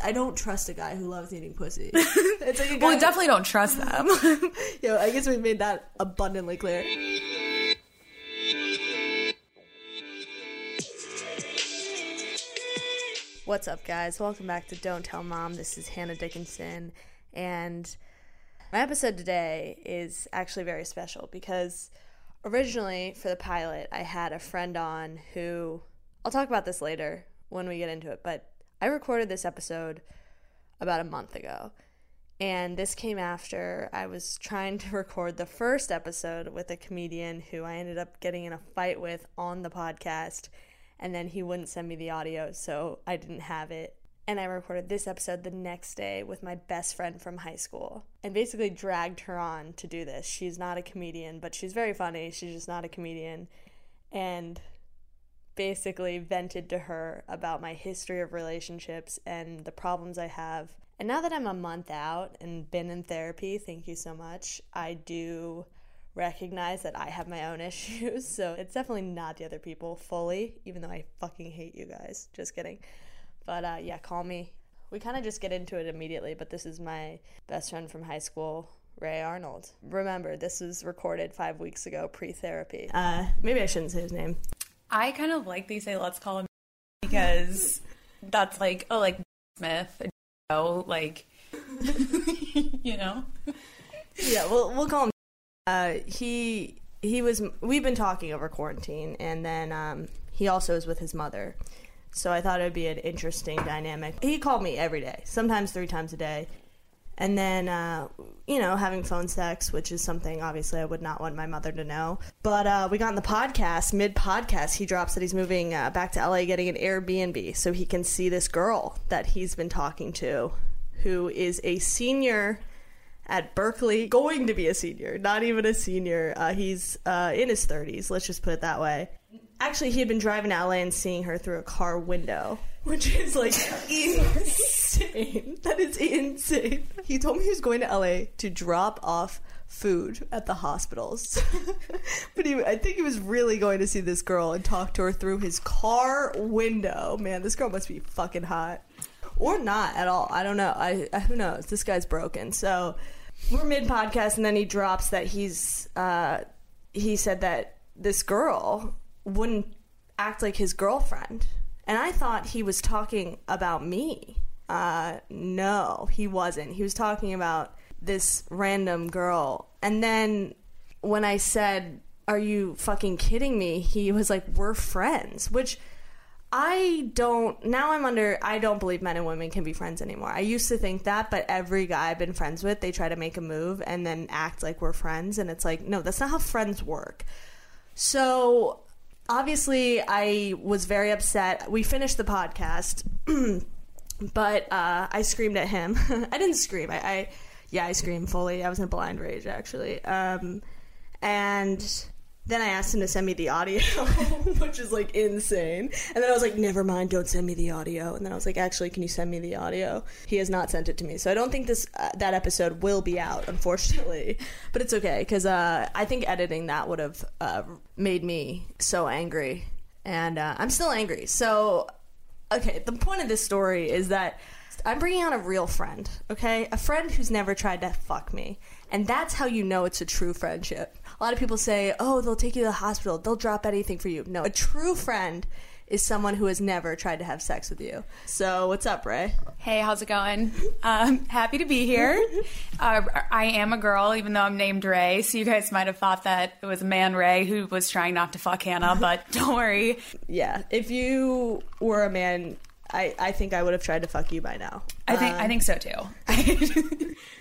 I don't trust a guy who loves eating pussy. It's like a guy well, we definitely don't trust them. Yo, I guess we've made that abundantly clear. What's up, guys? Welcome back to Don't Tell Mom. This is Hannah Dickinson, and my episode today is actually very special because originally for the pilot, I had a friend on who, I'll talk about this later when we get into it, but I recorded this episode about a month ago, and this came after I was trying to record the first episode with a comedian who I ended up getting in a fight with on the podcast, and then he wouldn't send me the audio, so I didn't have it. And I recorded this episode the next day with my best friend from high school, and basically dragged her on to do this. She's not a comedian, but she's very funny. She's just not a comedian, and basically vented to her about my history of relationships and the problems I have. And now that I'm a month out and been in therapy, thank you so much, I do recognize that I have my own issues, so it's definitely not the other people fully, even though I fucking hate you guys. Just kidding. But yeah, call me. We kind of just get into it immediately, but this is my best friend from high school, Ray Arnold. Remember, this was recorded 5 weeks ago, pre-therapy. Maybe I shouldn't say his name. I kind of like they say let's call him because that's like, oh, like Smith, like, you know? Yeah, we'll call him. He was, we've been talking over quarantine, and then he also is with his mother. So I thought it would be an interesting dynamic. He called me every day, sometimes 3 times a day. And then, you know, having phone sex, which is something, obviously, I would not want my mother to know. But we got in the podcast, mid-podcast, he drops that he's moving back to LA, getting an Airbnb, so he can see this girl that he's been talking to, who is a senior at Berkeley, going to be a senior, not even a senior. He's in his 30s, let's just put it that way. Actually, he had been driving to LA and seeing her through a car window, which is, like, insane. That is insane. He told me he was going to LA to drop off food at the hospitals. But I think he was really going to see this girl and talk to her through his car window. Man, this girl must be fucking hot. Or not at all. I don't know. Who knows? This guy's broken. So we're mid-podcast, and then he drops that he's... he said that this girl wouldn't act like his girlfriend. And I thought he was talking about me. No, he wasn't. He was talking about this random girl. And then when I said, are you fucking kidding me? He was like, we're friends, which I don't believe men and women can be friends anymore. I used to think that, but every guy I've been friends with, they try to make a move and then act like we're friends. And it's like, no, that's not how friends work. So obviously I was very upset. We finished the podcast, but I screamed at him. I didn't scream. I screamed fully. I was in a blind rage, actually. And then I asked him to send me the audio, which is, like, insane. And then I was like, never mind, don't send me the audio. And then I was like, actually, can you send me the audio? He has not sent it to me. So I don't think this that episode will be out, unfortunately. But it's okay, because I think editing that would have made me so angry. And I'm still angry. So, okay, the point of this story is that I'm bringing on a real friend, okay? A friend who's never tried to fuck me. And that's how you know it's a true friendship. A lot of people say, oh, they'll take you to the hospital. They'll drop anything for you. No, a true friend is someone who has never tried to have sex with you. So what's up, Ray? Hey, how's it going? Happy to be here. I am a girl, even though I'm named Ray. So you guys might have thought that it was a man, Ray, who was trying not to fuck Hannah, but don't worry. Yeah, if you were a man, I think I would have tried to fuck you by now. I think so too.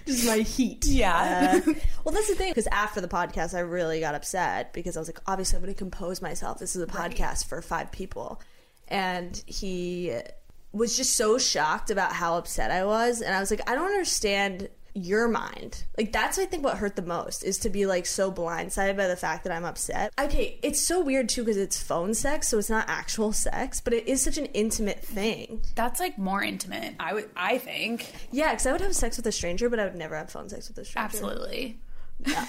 Just my heat. Yeah. Well, that's the thing, because after the podcast, I really got upset because I was like, obviously, I'm going to compose myself. This is a podcast for 5 people, and he was just so shocked about how upset I was, and I was like, I don't understand your mind. Like, that's, I think, what hurt the most, is to be, like, so blindsided by the fact that I'm upset. Okay, it's so weird, too, because it's phone sex, so it's not actual sex, but it is such an intimate thing. That's, like, more intimate, I think. Yeah, because I would have sex with a stranger, but I would never have phone sex with a stranger. Absolutely. Yeah.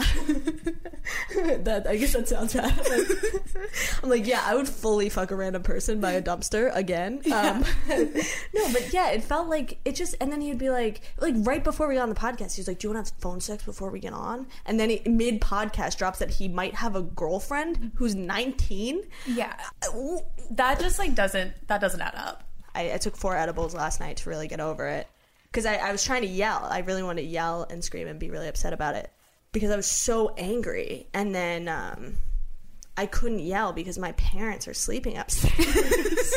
I guess that sounds bad. I'm like, yeah, I would fully fuck a random person by a dumpster again. Yeah. No, but yeah, it felt like it just, and then he'd be like right before we got on the podcast, he was like, do you want to have phone sex before we get on? And then mid-podcast drops that he might have a girlfriend who's 19. Yeah. That just like doesn't add up. I took 4 edibles last night to really get over it. Because I was trying to yell. I really wanted to yell and scream and be really upset about it. Because I was so angry, and then I couldn't yell because my parents are sleeping upstairs.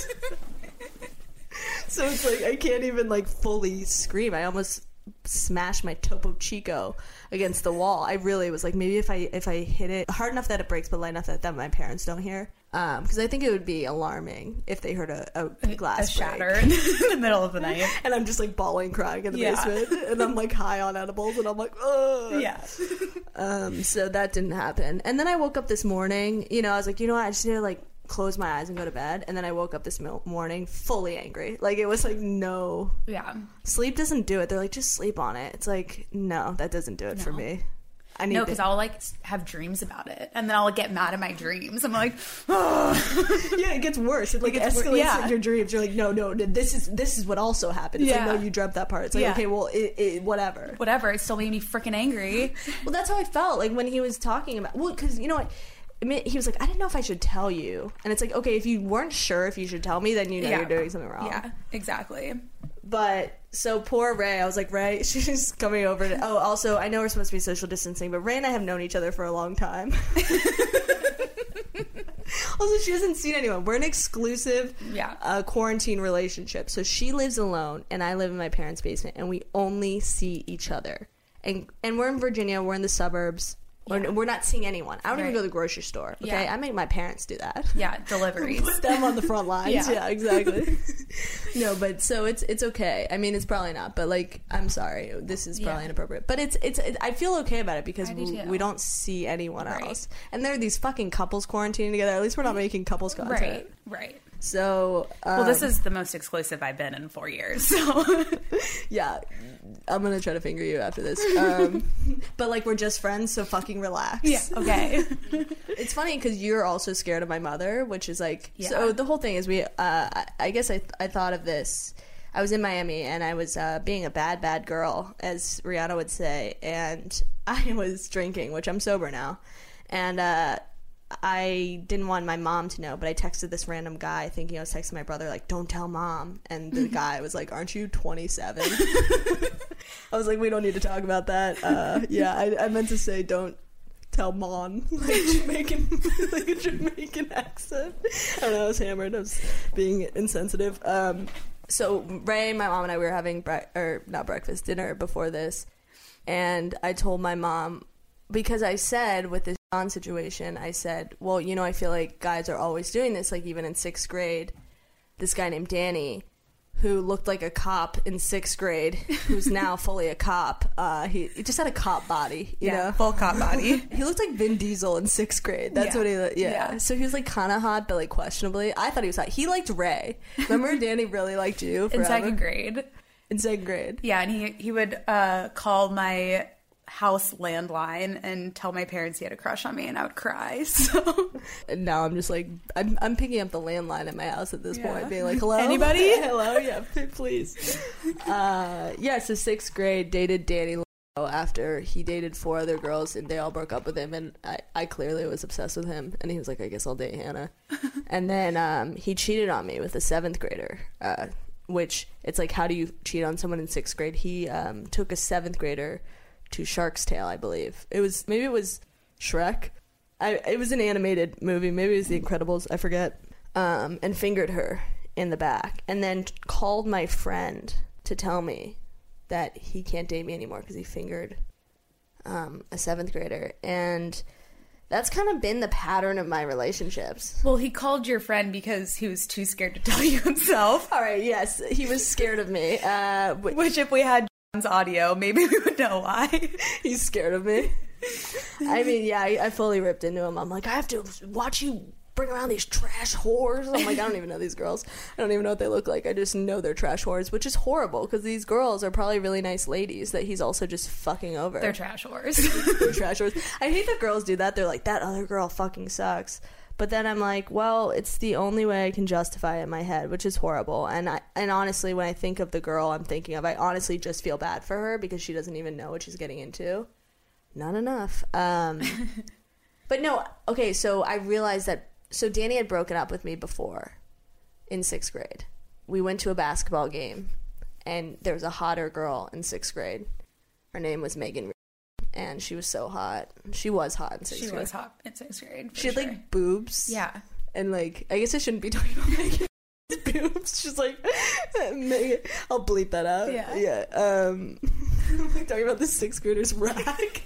So it's like I can't even like fully scream. I almost smashed my Topo Chico against the wall. I really was like, maybe if I hit it hard enough that it breaks, but light enough that my parents don't hear. Because I think it would be alarming if they heard a glass shatter in the middle of the night. And I'm just like bawling, crying in the basement. And I'm like high on edibles and I'm like, ugh. Yeah. So that didn't happen. And then I woke up this morning, you know, I was like, you know what? I just need to like close my eyes and go to bed. And then I woke up this morning fully angry. Like it was like, no. Yeah. Sleep doesn't do it. They're like, just sleep on it. It's like, no, that doesn't do it for me. No, because I'll, like, have dreams about it. And then I'll get mad at my dreams. I'm like, oh. Yeah, it gets worse. It, like, escalates in your dreams. You're like, no, this is what also happened. It's like, no, you dreamt that part. It's like, okay, well, it whatever. Whatever. It still made me freaking angry. Well, that's how I felt, like, when he was talking about... Well, because, you know what... He was like, I didn't know if I should tell you. And it's like, okay, if you weren't sure if you should tell me, then you know you're doing something wrong. Yeah, exactly. But, so poor Ray, I was like, Ray, she's coming over to... Oh, also, I know we're supposed to be social distancing, but Ray and I have known each other for a long time. Also, she hasn't seen anyone. We're an exclusive quarantine relationship. So she lives alone, and I live in my parents' basement, and we only see each other. And we're in Virginia, we're in the suburbs. Yeah. We're not seeing anyone. I don't even go to the grocery store. Okay, I make my parents do that. Yeah, deliveries. Put them on the front lines. Yeah exactly. No, but so it's okay. I mean, it's probably not. But like, I'm sorry, this is probably inappropriate. But it's I feel okay about it because we don't see anyone else. And there are these fucking couples quarantining together. At least we're not making couples content. Right. So well, this is the most exclusive I've been in 4 years. So yeah, I'm gonna try to finger you after this. But like, we're just friends, so fucking relax. Yeah, okay. It's funny because you're also scared of my mother, which is like so. The whole thing is we. I guess I thought of this. I was in Miami and I was being a bad girl, as Rihanna would say, and I was drinking, which I'm sober now, and. I didn't want my mom to know, but I texted this random guy thinking I was texting my brother, like, don't tell mom. And the guy was like, aren't you 27? I was like, we don't need to talk about that. I meant to say don't tell mom, like Jamaican, like a Jamaican accent. I don't know, I was hammered. I was being insensitive. So Ray, my mom, and I, we were having dinner before this. And I told my mom, because I said with this on situation, I said, well, you know, I feel like guys are always doing this. Like, even in sixth grade, this guy named Danny, who looked like a cop in sixth grade, who's now fully a cop. He just had a cop body, you know? Full cop body. He looked like Vin Diesel in sixth grade. That's what he looked, yeah. So he was, like, kind of hot, but, like, questionably. I thought he was hot. He liked Ray. Remember, Danny really liked you forever? In second grade. Yeah, and he would call my house landline and tell my parents he had a crush on me, and I would cry. So and now I'm just like, I'm picking up the landline at my house at this point, being like, hello, anybody? Hello, yeah, please. So sixth grade, dated Danny after he dated four other girls, and they all broke up with him, and I clearly was obsessed with him, and he was like, I guess I'll date Hannah. And then he cheated on me with a seventh grader, which it's like, how do you cheat on someone in sixth grade? He took a seventh grader to Shark's Tale, I believe. Maybe it was Shrek. It was an animated movie. Maybe it was The Incredibles. I forget. And fingered her in the back, and then called my friend to tell me that he can't date me anymore because he fingered a seventh grader. And that's kind of been the pattern of my relationships. Well, he called your friend because he was too scared to tell you himself. All right, yes, he was scared of me. Which if we had John's audio, maybe we would know why. He's scared of me. I mean, yeah, I fully ripped into him. I'm like, I have to watch you bring around these trash whores. I'm like, I don't even know these girls. I don't even know what they look like. I just know they're trash whores, which is horrible because these girls are probably really nice ladies that he's also just fucking over. They're trash whores. They're trash whores. I hate that girls do that. They're like, that other girl fucking sucks. But then I'm like, well, it's the only way I can justify it in my head, which is horrible. And honestly, when I think of the girl I'm thinking of, I honestly just feel bad for her because she doesn't even know what she's getting into. Not enough. But no, okay, so I realized that. So Danny had broken up with me before in sixth grade. We went to a basketball game, and there was a hotter girl in sixth grade. Her name was Megan, and she was so hot. She was hot in sixth grade. She was hot in sixth grade. She had, like, boobs. Yeah. And, like, I guess I shouldn't be talking about Megan's boobs. She's like, Megan. I'll bleep that out. Yeah. Yeah. I'm, like, talking about the sixth grader's rack.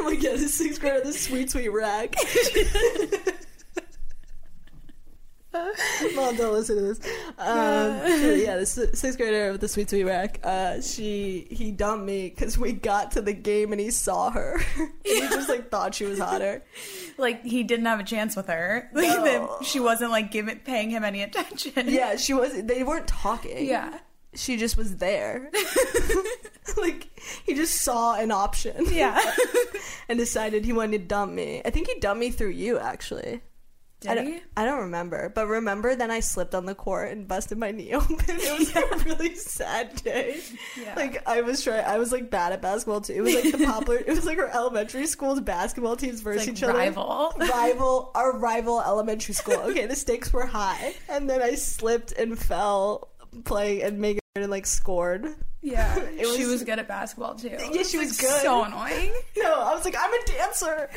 I'm like, yeah, the sixth grader, the sweet, sweet rack. Mom, don't listen to this. The sixth grader with the sweet, sweet rack. He dumped me because we got to the game and he saw her. He just, like, thought she was hotter. Like, he didn't have a chance with her. Like, no. She wasn't, like, paying him any attention. Yeah, she wasn't. They weren't talking. Yeah. She just was there. Like, he just saw an option. Yeah. And decided he wanted to dump me. I think he dumped me through you, actually. Did he? I don't remember. But remember, then I slipped on the court and busted my knee open. It was a really sad day. Yeah. Like, I was, like, bad at basketball, too. It was, like, the popular... It was, like, our elementary school's basketball teams versus each other. Rival. Our rival elementary school. Okay, the stakes were high. And then I slipped and fell playing and making... and, like, scored. Yeah. She was good at basketball, too. Yeah, she was good. So annoying. No, I was like, I'm a dancer.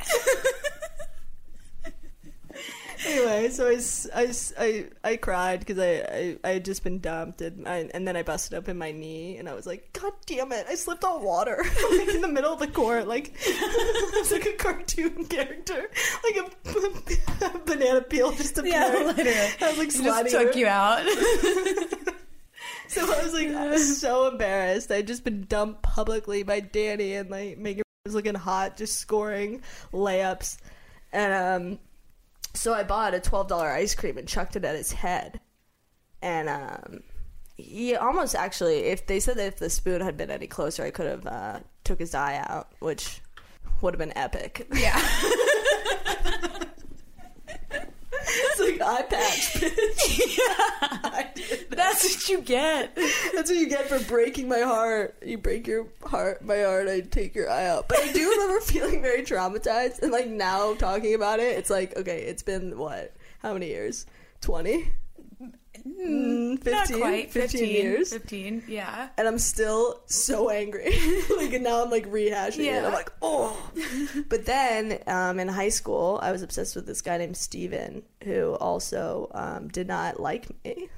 Anyway, so I cried because I had just been dumped, and then I busted open my knee, and I was like, God damn it, I slipped on water. Like, in the middle of the court, like, I was like a cartoon character. Like a banana peel just appeared. Yeah, literally. I was like sliding. Just took you out. So I was like, I was so embarrassed. I'd just been dumped publicly by Danny, and, like, Megan was looking hot, just scoring layups. And so I bought a $12 ice cream and chucked it at his head. And he almost actually, if the spoon had been any closer, I could have took his eye out, which would have been epic. Yeah. It's like, eye patch, bitch. Yeah. I did that. That's what you get. That's what you get for breaking my heart. You break your heart, my heart, I take your eye out. But I do remember feeling very traumatized. And, like, now talking about it, it's like, okay, it's been, what, how many years? 20? 15? Not quite. 15 years. 15, yeah. And I'm still so angry. Like, and now I'm, like, rehashing it. I'm like, oh. But then in high school, I was obsessed with this guy named Steven, who also did not like me.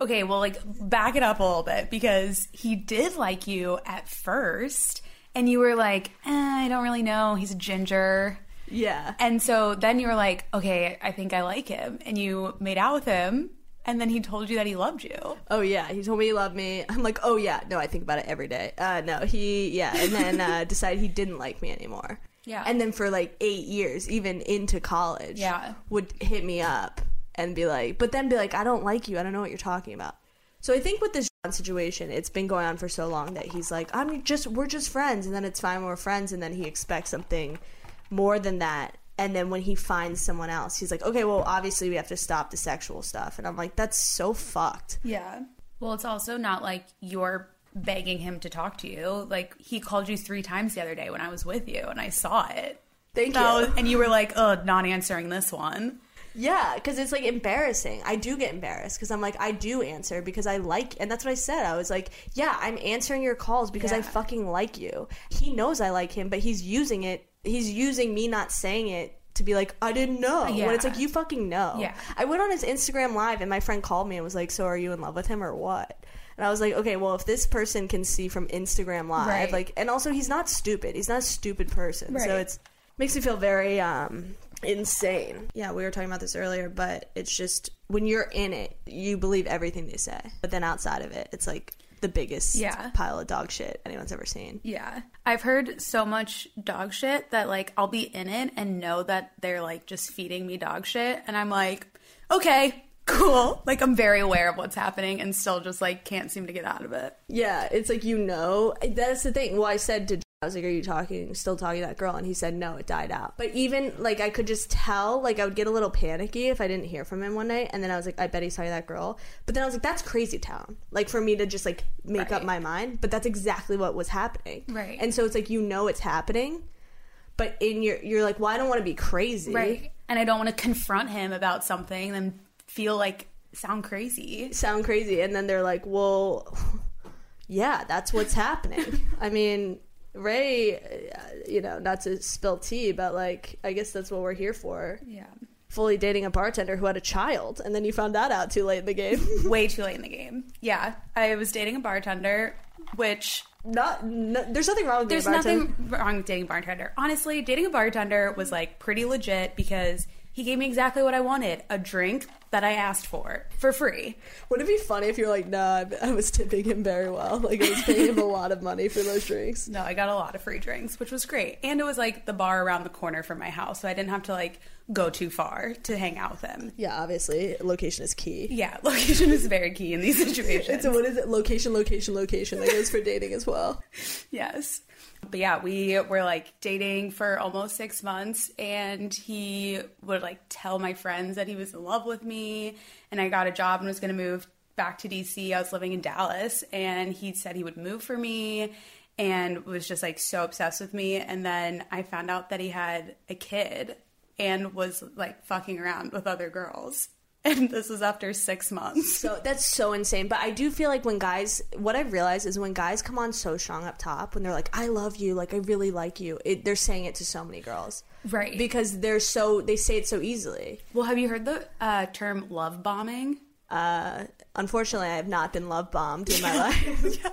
Okay, well, like, back it up a little bit, because he did like you at first, And you were like, I don't really know. He's a ginger. Yeah. And so then you were like, okay, I think I like him. And you made out with him. And then he told you that he loved you. Oh, yeah. He told me he loved me. I'm like, oh, yeah. No, I think about it every day. And then decided he didn't like me anymore. Yeah. And then for like 8 years, even into college, would hit me up and be like, but then be like, I don't like you. I don't know what you're talking about. So I think with this situation, it's been going on for so long that he's like, we're just friends. And then it's fine. We're friends. And then he expects something more than that. And then when he finds someone else, he's like, okay, well, obviously we have to stop the sexual stuff. And I'm like, that's so fucked. Yeah. Well, it's also not like you're begging him to talk to you. Like, he called you 3 times the other day when I was with you, and I saw it. Thank you. And you were like, not answering this one. Yeah, because it's, like, embarrassing. I do get embarrassed because I'm like, I do answer because I like – and that's what I said. I was like, yeah, I'm answering your calls because I fucking like you. He knows I like him, but he's using it. He's using me not saying it to be like, I didn't know. Yeah. When it's like, you fucking know. Yeah. I went on his Instagram Live, and my friend called me and was like, so are you in love with him or what? And I was like, okay, well, if this person can see from Instagram Live, like, and also he's not stupid. He's not a stupid person. Right. So it makes me feel very insane. Yeah, we were talking about this earlier, but it's just when you're in it, you believe everything they say. But then outside of it, it's like the biggest pile of dog shit anyone's ever seen. Yeah. I've heard so much dog shit that, like, I'll be in it and know that they're, like, just feeding me dog shit. And I'm like, okay. Cool. Like, I'm very aware of what's happening and still just, like, can't seem to get out of it. Yeah, it's like, you know, that's the thing. Well, I said to I was like, are you still talking to that girl? And he said, no, it died out. But even, like, I could just tell, like, I would get a little panicky if I didn't hear from him one night. And then I was like, I bet he's talking to that girl. But then I was like, that's crazy town. Like, for me to just, like, make up my mind. But that's exactly what was happening. Right. And so it's like, you know it's happening. But in you're like, well, I don't want to be crazy. Right. And I don't want to confront him about something and then feel like sound crazy, and then they're like, well, yeah, that's what's happening. I mean, Ray, you know, not to spill tea, but like, I guess that's what we're here for. Yeah, fully dating a bartender who had a child, and then you found that out too late in the game. Way too late in the game. Yeah, I was dating a bartender, which there's nothing wrong with dating a bartender. There's nothing wrong with dating a bartender. Honestly, dating a bartender was like pretty legit because he gave me exactly what I wanted, a drink that I asked for free. Wouldn't it be funny if you're like, nah, I was tipping him very well. Like, I was paying him a lot of money for those drinks. No, I got a lot of free drinks, which was great. And it was, like, the bar around the corner from my house, so I didn't have to, like, go too far to hang out with him. Yeah, obviously. Location is key. Yeah, location is very key in these situations. It's what is it? Location. That goes for dating as well. Yes. But yeah, we were like dating for almost 6 months, and he would like tell my friends that he was in love with me, and I got a job and was going to move back to DC. I was living in Dallas, and he said he would move for me and was just like so obsessed with me. And then I found out that he had a kid and was like fucking around with other girls. And this was after 6 months. So that's so insane. But I do feel like when guys, what I've realized is when guys come on so strong up top, when they're like, I love you, like, I really like you, they're saying it to so many girls. Right. Because they say it so easily. Well, have you heard the term love bombing? Unfortunately, I have not been love bombed in my life. Yeah.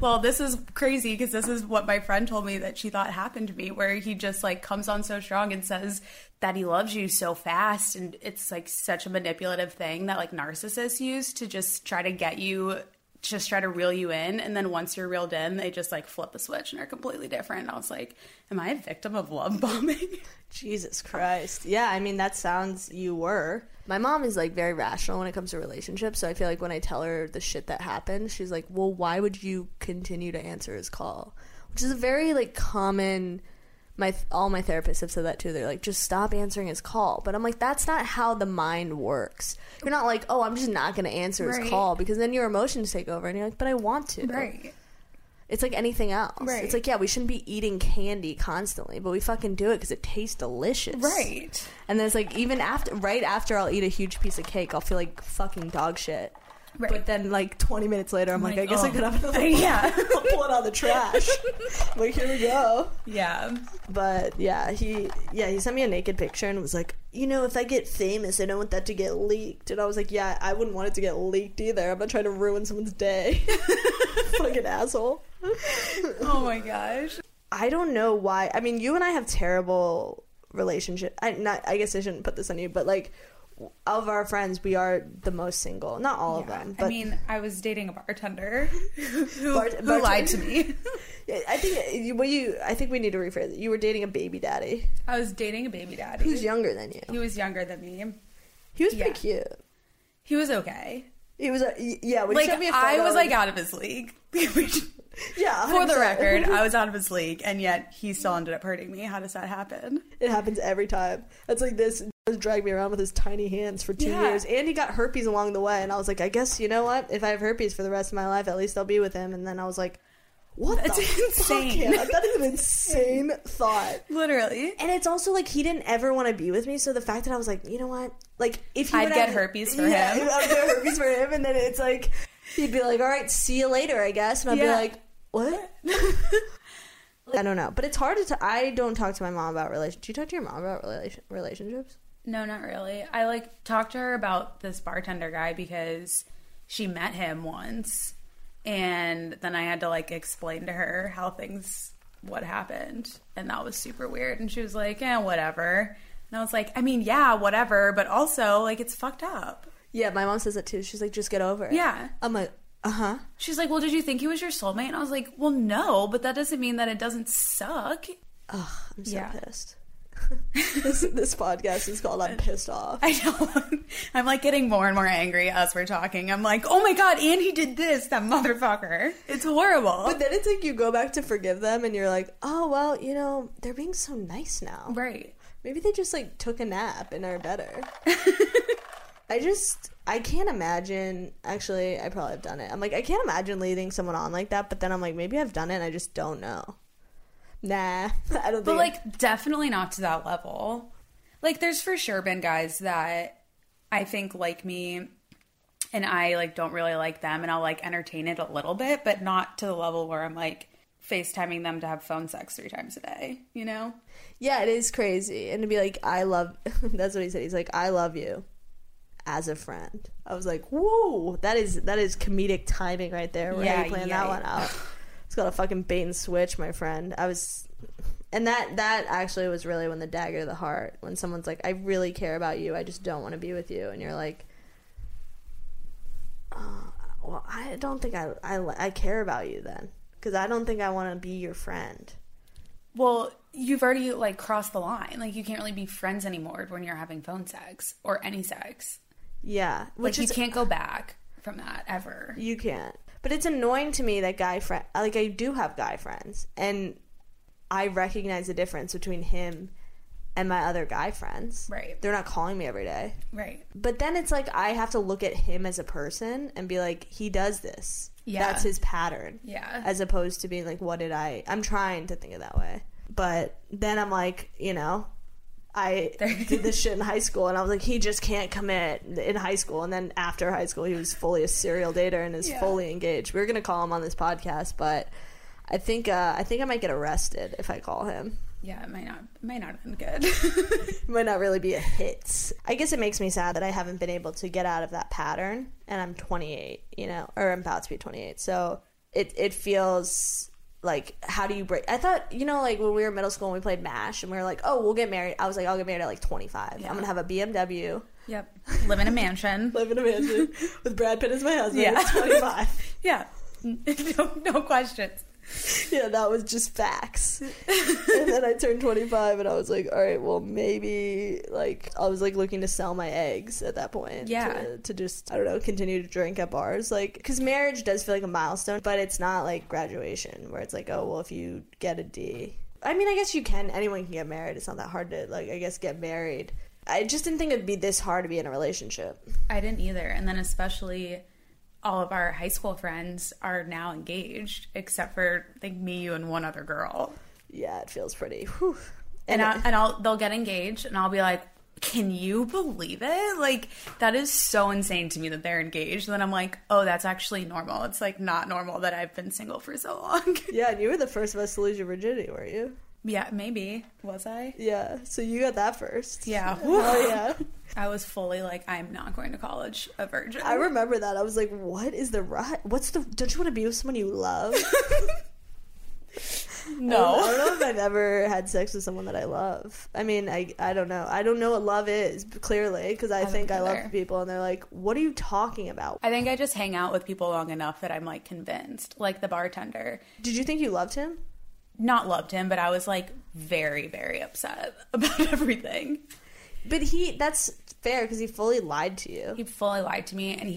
Well, this is crazy because this is what my friend told me that she thought happened to me, where he just like comes on so strong and says that he loves you so fast. And it's like such a manipulative thing that like narcissists use to just try to reel you in. And then once you're reeled in, they just like flip a switch and are completely different. And I was like, am I a victim of love bombing? Jesus Christ. Yeah, I mean, that sounds you were. My mom is, like, very rational when it comes to relationships, so I feel like when I tell her the shit that happened, she's like, well, why would you continue to answer his call? Which is a very, like, common... All my therapists have said that, too. They're like, just stop answering his call. But I'm like, that's not how the mind works. You're not like, oh, I'm just not going to answer his call, because then your emotions take over, and you're like, but I want to. Right. It's like anything else. Right. It's like, yeah, we shouldn't be eating candy constantly, but we fucking do it because it tastes delicious. Right. And then it's like, even right after I'll eat a huge piece of cake, I'll feel like fucking dog shit. Right. But then, like, 20 minutes later, I'm like, I guess I could have another I'll pull it out of the trash. Like, here we go. Yeah. But, yeah, he sent me a naked picture and was like, you know, if I get famous, I don't want that to get leaked. And I was like, yeah, I wouldn't want it to get leaked either. I'm not trying to ruin someone's day. Fucking asshole. Oh, my gosh. I don't know why. I mean, you and I have terrible relationship. I guess I shouldn't put this on you, but like, of our friends, we are the most single. Not all of them. But I mean, I was dating a bartender who lied to me. I think we need to rephrase it. You were dating a baby daddy. I was dating a baby daddy. Who's younger than you? He was younger than me. He was pretty cute. He was okay. He was when he showed me a photo, I was like out of his league. Yeah, 100%. For the record, I was out of his league, and yet he still ended up hurting me. How does that happen? It happens every time. It's like this dragged me around with his tiny hands for 2 years, and he got herpes along the way. And I was like, I guess, you know what? If I have herpes for the rest of my life, at least I'll be with him. And then I was like, That's insane. That is an insane thought. Literally. And it's also like he didn't ever want to be with me, so the fact that I was like, you know what? Like, if he I'd get herpes for him. I'd get herpes for him, and then it's like he'd be like, all right, see you later, I guess. And I'd be like, what? I don't know. But it's hard to I don't talk to my mom about relationships. Do you talk to your mom about relationships? No, not really. I like talked to her about this bartender guy because she met him once, and then I had to like explain to her what happened, and that was super weird. And she was like, "Eh, whatever." And I was like, "I mean, yeah, whatever, but also like it's fucked up." Yeah, my mom says it too. She's like, "Just get over it." Yeah, I'm like, "Uh huh." She's like, "Well, did you think he was your soulmate?" And I was like, "Well, no, but that doesn't mean that it doesn't suck." Ugh, I'm so pissed. This podcast is called I'm Pissed Off. I know. I'm like getting more and more angry as we're talking. I'm like, oh my god, and he did this, that motherfucker. It's horrible. But then it's like you go back to forgive them and you're like, oh well, you know, they're being so nice now. Right. Maybe they just like took a nap and are better. I can't imagine. Actually, I probably have done it. I'm like, I can't imagine leading someone on like that, but then I'm like, maybe I've done it and I just don't know. Nah, I don't think. But, like, definitely not to that level. Like, there's for sure been guys that I think like me, and I, like, don't really like them, and I'll, like, entertain it a little bit, but not to the level where I'm, like, FaceTiming them to have phone sex 3 times a day, you know? Yeah, it is crazy. And to be like, that's what he said. He's like, I love you as a friend. I was like, whoa, that is comedic timing right there. We're going to plan that one out. It's got a fucking bait and switch, my friend. And that actually was really when the dagger to the heart. When someone's like, I really care about you, I just don't want to be with you. And you're like, oh, well, I don't think I care about you then. Because I don't think I want to be your friend. Well, you've already, like, crossed the line. Like, you can't really be friends anymore when you're having phone sex. Or any sex. Yeah. Which you can't go back from that, ever. You can't. But it's annoying to me that guy friend, like, I do have guy friends, and I recognize the difference between him and my other guy friends. Right. They're not calling me every day. Right. But then it's like I have to look at him as a person and be like, he does this. Yeah. That's his pattern. Yeah. As opposed to being like, I'm trying to think of that way. But then I'm like, you know, I did this shit in high school, and I was like, he just can't commit in high school. And then after high school, he was fully a serial dater and is fully engaged. We're going to call him on this podcast, but I think I might get arrested if I call him. Yeah, it might not end good. It might not really be a hit. I guess it makes me sad that I haven't been able to get out of that pattern, and I'm 28, you know, or I'm about to be 28. So it feels like, how do you break? I thought, you know, like when we were in middle school and we played MASH and we were like, oh, we'll get married. I was like, I'll get married at like 25. Yeah. I'm gonna have a BMW. Yep. Live in a mansion. Live in a mansion with Brad Pitt as my husband. Yeah. At 25. Yeah. No questions. Yeah, that was just facts. And then I turned 25 and I was like, all right, well, maybe, like, I was like looking to sell my eggs at that point. Yeah. To just, I don't know, continue to drink at bars. Like, because marriage does feel like a milestone, but it's not like graduation where it's like, oh, well, if you get a D. I mean, I guess anyone can get married. It's not that hard to, like, I guess, get married. I just didn't think it'd be this hard to be in a relationship. I didn't either. And then especially all of our high school friends are now engaged, except for, I think, me, you, and one other girl. Yeah, it feels pretty. Whew. They'll get engaged, and I'll be like, can you believe it? Like, that is so insane to me that they're engaged. And then I'm like, oh, that's actually normal. It's, like, not normal that I've been single for so long. Yeah, and you were the first of us to lose your virginity, weren't you? Yeah, maybe. Was I? Yeah, so you got that first. Yeah. Oh, yeah. I was fully like, I'm not going to college a virgin. I remember that. I was like, what is the right? Don't you want to be with someone you love? No. I don't know if I've ever had sex with someone that I love. I mean, I don't know. I don't know what love is, clearly, because I think I love people, and they're like, what are you talking about? I think I just hang out with people long enough that I'm, like, convinced. Like the bartender. Did you think you loved him? Not loved him, but I was, like, very, very upset about everything. But that's fair, because he fully lied to you. He fully lied to me, and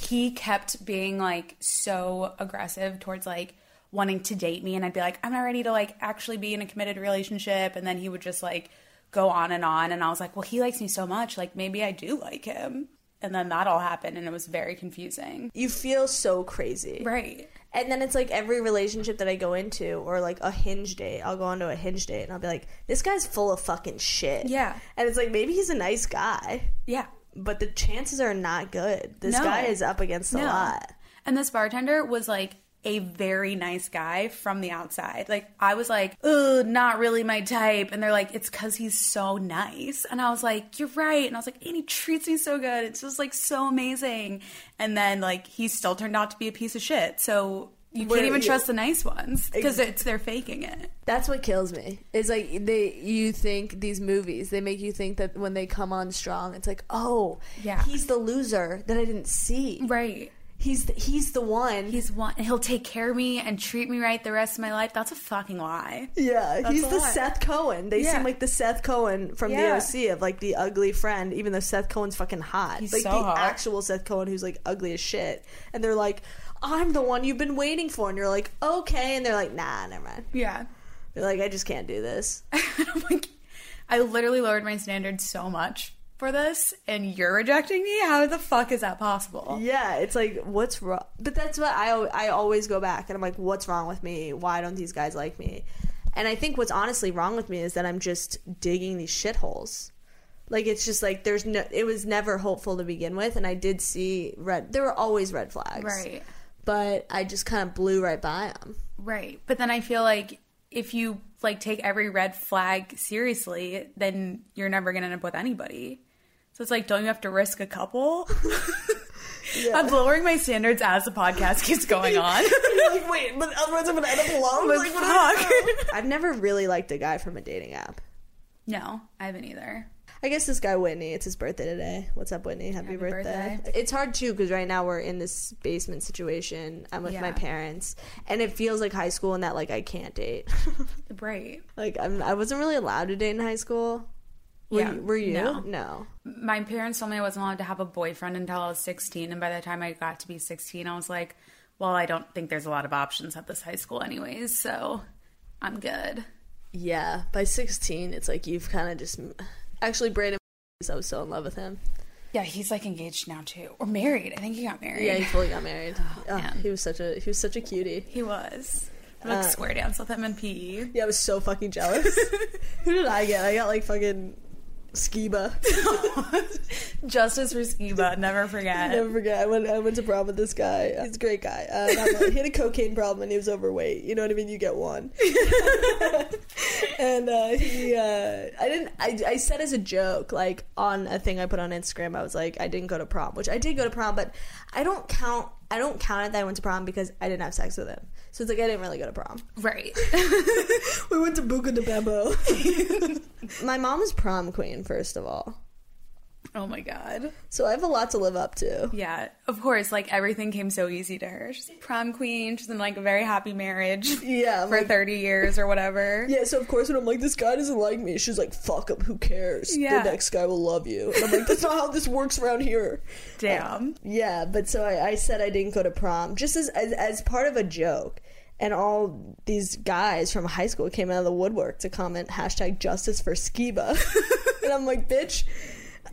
he kept being, like, so aggressive towards, like, wanting to date me, and I'd be like, I'm not ready to, like, actually be in a committed relationship, and then he would just, like, go on, and I was like, well, he likes me so much, like, maybe I do like him. And then that all happened, and it was very confusing. You feel so crazy. Right. And then it's, like, every relationship that I go into, or, like, a Hinge date, I'll go onto a Hinge date, and I'll be like, this guy's full of fucking shit. Yeah. And it's like, maybe he's a nice guy. Yeah. But the chances are not good. This guy is up against a lot. And this bartender was, like, a very nice guy from the outside. Like, I was like, ugh, not really my type. And they're like, it's because he's so nice. And I was like, you're right. And I was like, and he treats me so good. It's just, like, so amazing. And then, like, he still turned out to be a piece of shit. So you can't even trust the nice ones because they're faking it. That's what kills me. It's like you think these movies, they make you think that when they come on strong, it's like, oh, yeah, he's the loser that I didn't see. Right. He's the one. He'll take care of me and treat me right the rest of my life. That's a fucking lie. Yeah. He's the Seth Cohen. They seem like the Seth Cohen from the OC of, like, the ugly friend, even though Seth Cohen's fucking hot. He's like so hot. Actual Seth Cohen who's, like, ugly as shit. And they're like, I'm the one you've been waiting for. And you're like, okay. And they're like, nah, never mind. Yeah. They're like, I just can't do this. I'm like, I literally lowered my standards so much for this, and you're rejecting me? How the fuck is that possible? Yeah, it's like, what's wrong? But that's what I always go back, and I'm like, what's wrong with me? Why don't these guys like me? And I think what's honestly wrong with me is that I'm just digging these shitholes. Like, it's just like, it was never hopeful to begin with, and I did see there were always red flags. Right. But I just kind of blew right by them. Right. But then I feel like if you, like, take every red flag seriously, then you're never going to end up with anybody. So it's like, don't you have to risk a couple? Yeah. I'm lowering my standards as the podcast keeps going on. You're like, wait, but otherwise I'm going to end up alone? Like, fuck. I've never really liked a guy from a dating app. No, I haven't either. I guess this guy, Whitney, it's his birthday today. What's up, Whitney? Happy birthday. It's hard, too, because right now we're in this basement situation. I'm with my parents. And it feels like high school in that, like, I can't date. Right. Like, I wasn't really allowed to date in high school. Were you? No. My parents told me I wasn't allowed to have a boyfriend until I was 16, and by the time I got to be 16, I was like, well, I don't think there's a lot of options at this high school anyways, so I'm good. Yeah, by 16, it's like you've kind of just... Actually, Brayden, I was so in love with him. Yeah, he's, like, engaged now, too. Or married. I think he got married. Yeah, he fully got married. Oh, man. He was such a cutie. He was. I like, square dance with him in PE. Yeah, I was so fucking jealous. Who did I get? I got, like, fucking... Skiba. Justice for Skiba. Never forget. I went to prom with this guy. He's a great guy. He had a cocaine problem and he was overweight. You know what I mean? You get one. And I said as a joke, like, on a thing I put on Instagram, I was like, I didn't go to prom, which I did go to prom, but I don't count it that I went to prom because I didn't have sex with him. So it's like, I didn't really go to prom. Right. We went to Buca de Beppo. My mom is prom queen, first of all. Oh, my God. So I have a lot to live up to. Yeah, of course. Like, everything came so easy to her. She's prom queen. She's in, like, a very happy marriage for 30 years or whatever. Yeah, so, of course, when I'm like, this guy doesn't like me, she's like, fuck him. Who cares? Yeah. The next guy will love you. And I'm like, that's not how this works around here. Damn. Yeah, but so I said I didn't go to prom just as part of a joke. And all these guys from high school came out of the woodwork to comment, #JusticeForSkiba. And I'm like, bitch...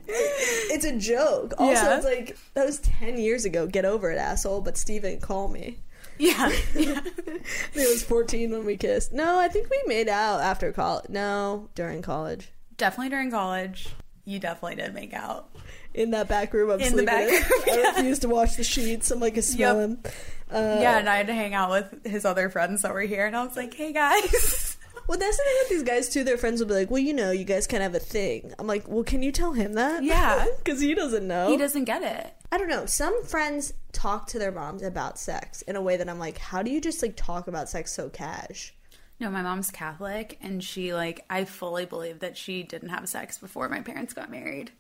It's a joke. Also, it's like, that was 10 years ago. Get over it, asshole. But Steven, call me. Yeah. It was 14 when we kissed. No, I think we made out after college. No, during college. Definitely during college. You definitely did make out. In that back room, I'm sleeping. In the back room, I refused to wash the sheets. I'm like, I smell him. Yeah, and I had to hang out with his other friends that were here. And I was like, hey, guys. Well, that's the thing with these guys, too. Their friends will be like, well, you know, you guys kind of have a thing. I'm like, well, can you tell him that? Yeah. Because he doesn't know. He doesn't get it. I don't know. Some friends talk to their moms about sex in a way that I'm like, how do you just, like, talk about sex so cash? No, my mom's Catholic, and she, like, I fully believe that she didn't have sex before my parents got married.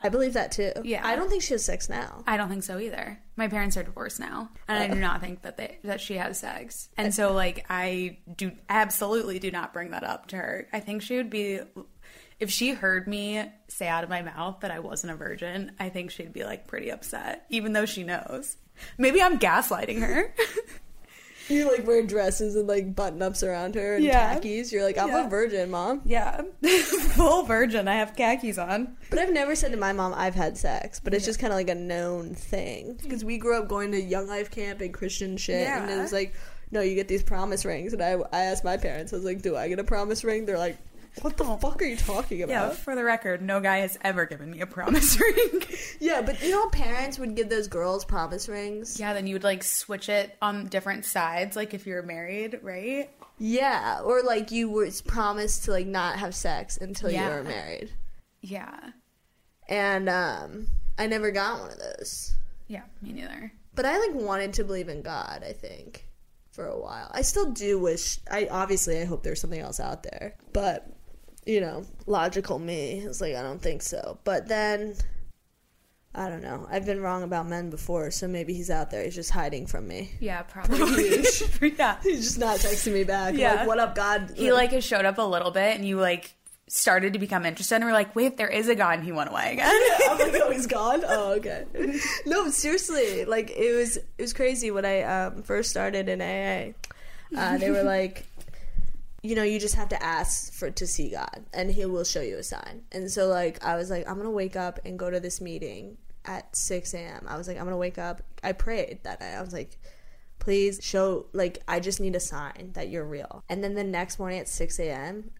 I believe that, too. Yeah. I don't think she has sex now. I don't think so, either. My parents are divorced now, and I do not think that that she has sex. And so, like, I do absolutely do not bring that up to her. I think she would be... If she heard me say out of my mouth that I wasn't a virgin, I think she'd be, like, pretty upset, even though she knows. Maybe I'm gaslighting her. You, like, wear dresses and, like, button-ups around her and khakis. You're like, I'm a virgin, Mom. Yeah. Full virgin. I have khakis on. But I've never said to my mom I've had sex, but it's just kind of, like, a known thing. Because we grew up going to Young Life camp and Christian shit, and it was like, no, you get these promise rings. And I asked my parents, I was like, do I get a promise ring? They're like, what the fuck are you talking about? Yeah, for the record, no guy has ever given me a promise ring. Yeah, but you know how parents would give those girls promise rings? Yeah, then you would, like, switch it on different sides, like, if you were married, right? Yeah, or, like, you were promised to, like, not have sex until you were married. Yeah. And I never got one of those. Yeah, me neither. But I, like, wanted to believe in God, I think, for a while. I still do wish... I hope there's something else out there, but... You know, logical me is like, I don't think so. But then, I don't know. I've been wrong about men before, so maybe he's out there. He's just hiding from me. Yeah, probably. Yeah. He's just not texting me back. Yeah. Like, what up, God? He, like, has showed up a little bit, and you, like, started to become interested, and we're like, wait, there is a God, and he went away again. Yeah, I'm like, oh, he's gone? Oh, okay. No, seriously. Like, it was crazy when I first started in AA. They were like... You know, you just have to ask to see God, and he will show you a sign. And so, like, I was like, I'm going to wake up and go to this meeting at 6 a.m. I was like, I'm going to wake up. I prayed that night. I was like, please show, like, I just need a sign that you're real. And then the next morning at 6 a.m.,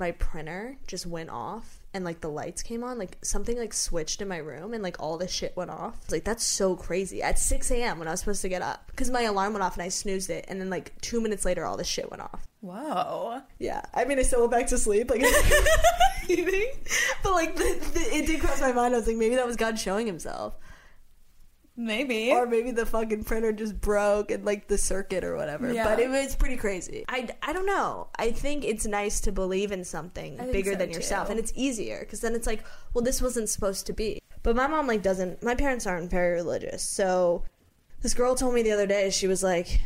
my printer just went off, and, like, the lights came on. Like, something, like, switched in my room, and, like, all the shit went off. Like, that's so crazy. At 6 a.m. when I was supposed to get up. Because my alarm went off, and I snoozed it. And then, like, 2 minutes later, all this shit went off. Whoa. Yeah. I mean, I still went back to sleep. Like, but, like, it did cross my mind. I was like, maybe that was God showing himself. Maybe. Or maybe the fucking printer just broke and, like, the circuit or whatever. Yeah. But it was pretty crazy. I don't know. I think it's nice to believe in something bigger than yourself. And it's easier because then it's like, well, this wasn't supposed to be. But my mom, like, doesn't... My parents aren't very religious. So this girl told me the other day, she was like...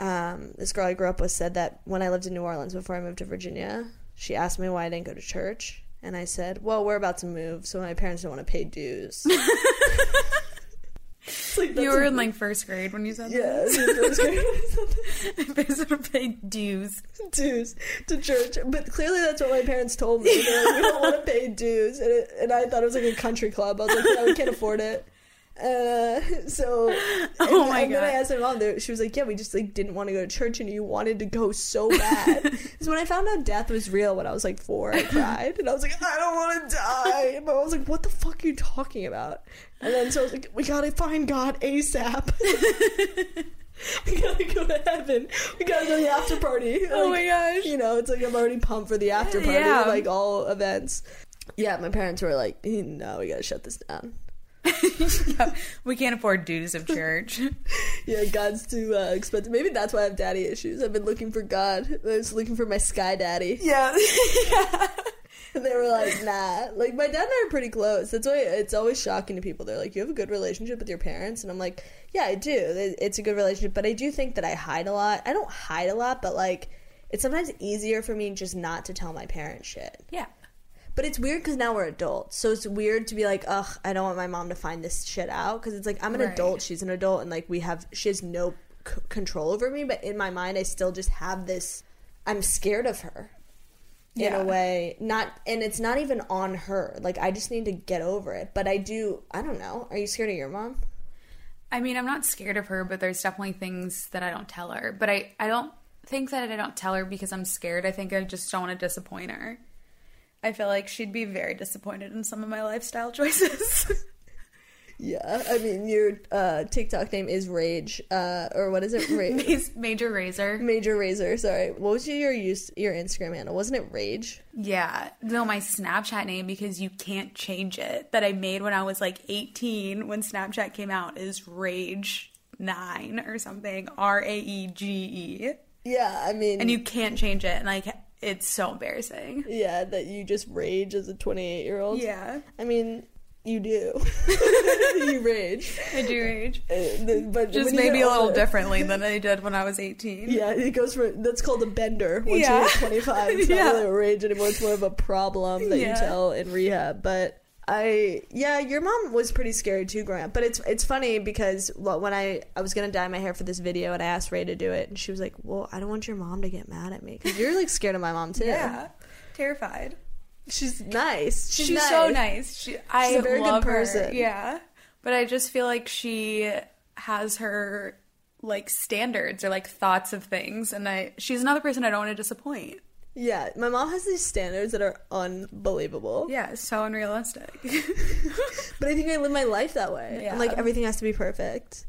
This girl I grew up with said that when I lived in New Orleans before I moved to Virginia, she asked me why I didn't go to church. And I said, well, we're about to move, so my parents don't want to pay dues. Like, you were in, like, first grade when you said that? Yeah, first grade when I said that. My parents don't pay dues. Dues to church. But clearly that's what my parents told me. They're like, we don't want to pay dues. And I thought it was, like, a country club. I was like, no, we can't afford it. And then I asked my mom, she was like, yeah, we just, like, didn't want to go to church, and you wanted to go so bad. So when I found out death was real when I was, like, 4, I cried, and I was like, I don't want to die. And my mom was like, what the fuck are you talking about? And then so I was like, we gotta find God ASAP. We gotta go to heaven. We gotta go to the after party. Like, oh my gosh. You know, it's like I'm already pumped for the after party, like, all events. Yeah, my parents were like, no, we gotta shut this down. Yeah, we can't afford dues of church. Yeah, God's too expensive. Maybe that's why I have daddy issues. I've been looking for God. I was looking for my sky daddy. Yeah. Yeah. And they were like, nah. Like, my dad and I are pretty close. That's why it's always shocking to people. They're like, you have a good relationship with your parents? And I'm like, yeah, I do. It's a good relationship. But I do think that I hide a lot. I don't hide a lot, but, like, it's sometimes easier for me just not to tell my parents shit. Yeah. But it's weird because now we're adults, so it's weird to be like, ugh, I don't want my mom to find this shit out, because it's like, I'm an adult, she's an adult, and, like, she has no control over me, but in my mind, I still just have this, I'm scared of her, in a way, and it's not even on her, like, I just need to get over it, but I don't know, are you scared of your mom? I mean, I'm not scared of her, but there's definitely things that I don't tell her, but I don't think that I don't tell her because I'm scared, I think I just don't want to disappoint her. I feel like she'd be very disappointed in some of my lifestyle choices. Yeah, I mean, your TikTok name is Rage, or what is it? Major Razor. Major Razor, sorry. What was your Instagram handle? Wasn't it Rage? Yeah. No, my Snapchat name, because you can't change it, that I made when I was, like, 18 when Snapchat came out, is Rage9 or something. Raege. Yeah, I mean... And you can't change it, and, like, it's so embarrassing. Yeah, that you just rage as a 28-year-old. Yeah. I mean... You do. You rage. I do rage. But just maybe a little differently than I did when I was 18. Yeah, it goes for, that's called a bender. Once you hit 25, it's not really a rage anymore. It's more of a problem that you tell in rehab. But your mom was pretty scary too growing up. But it's funny because when I was going to dye my hair for this video and I asked Ray to do it. And she was like, well, I don't want your mom to get mad at me. Because you're like scared of my mom too. Yeah, terrified. She's nice. She's nice. So nice. She's a very love good person. Her. Yeah. But I just feel like she has her, like, standards or, like, thoughts of things. And she's another person I don't want to disappoint. Yeah. My mom has these standards that are unbelievable. Yeah. So unrealistic. But I think I live my life that way. Yeah. And, like, everything has to be perfect.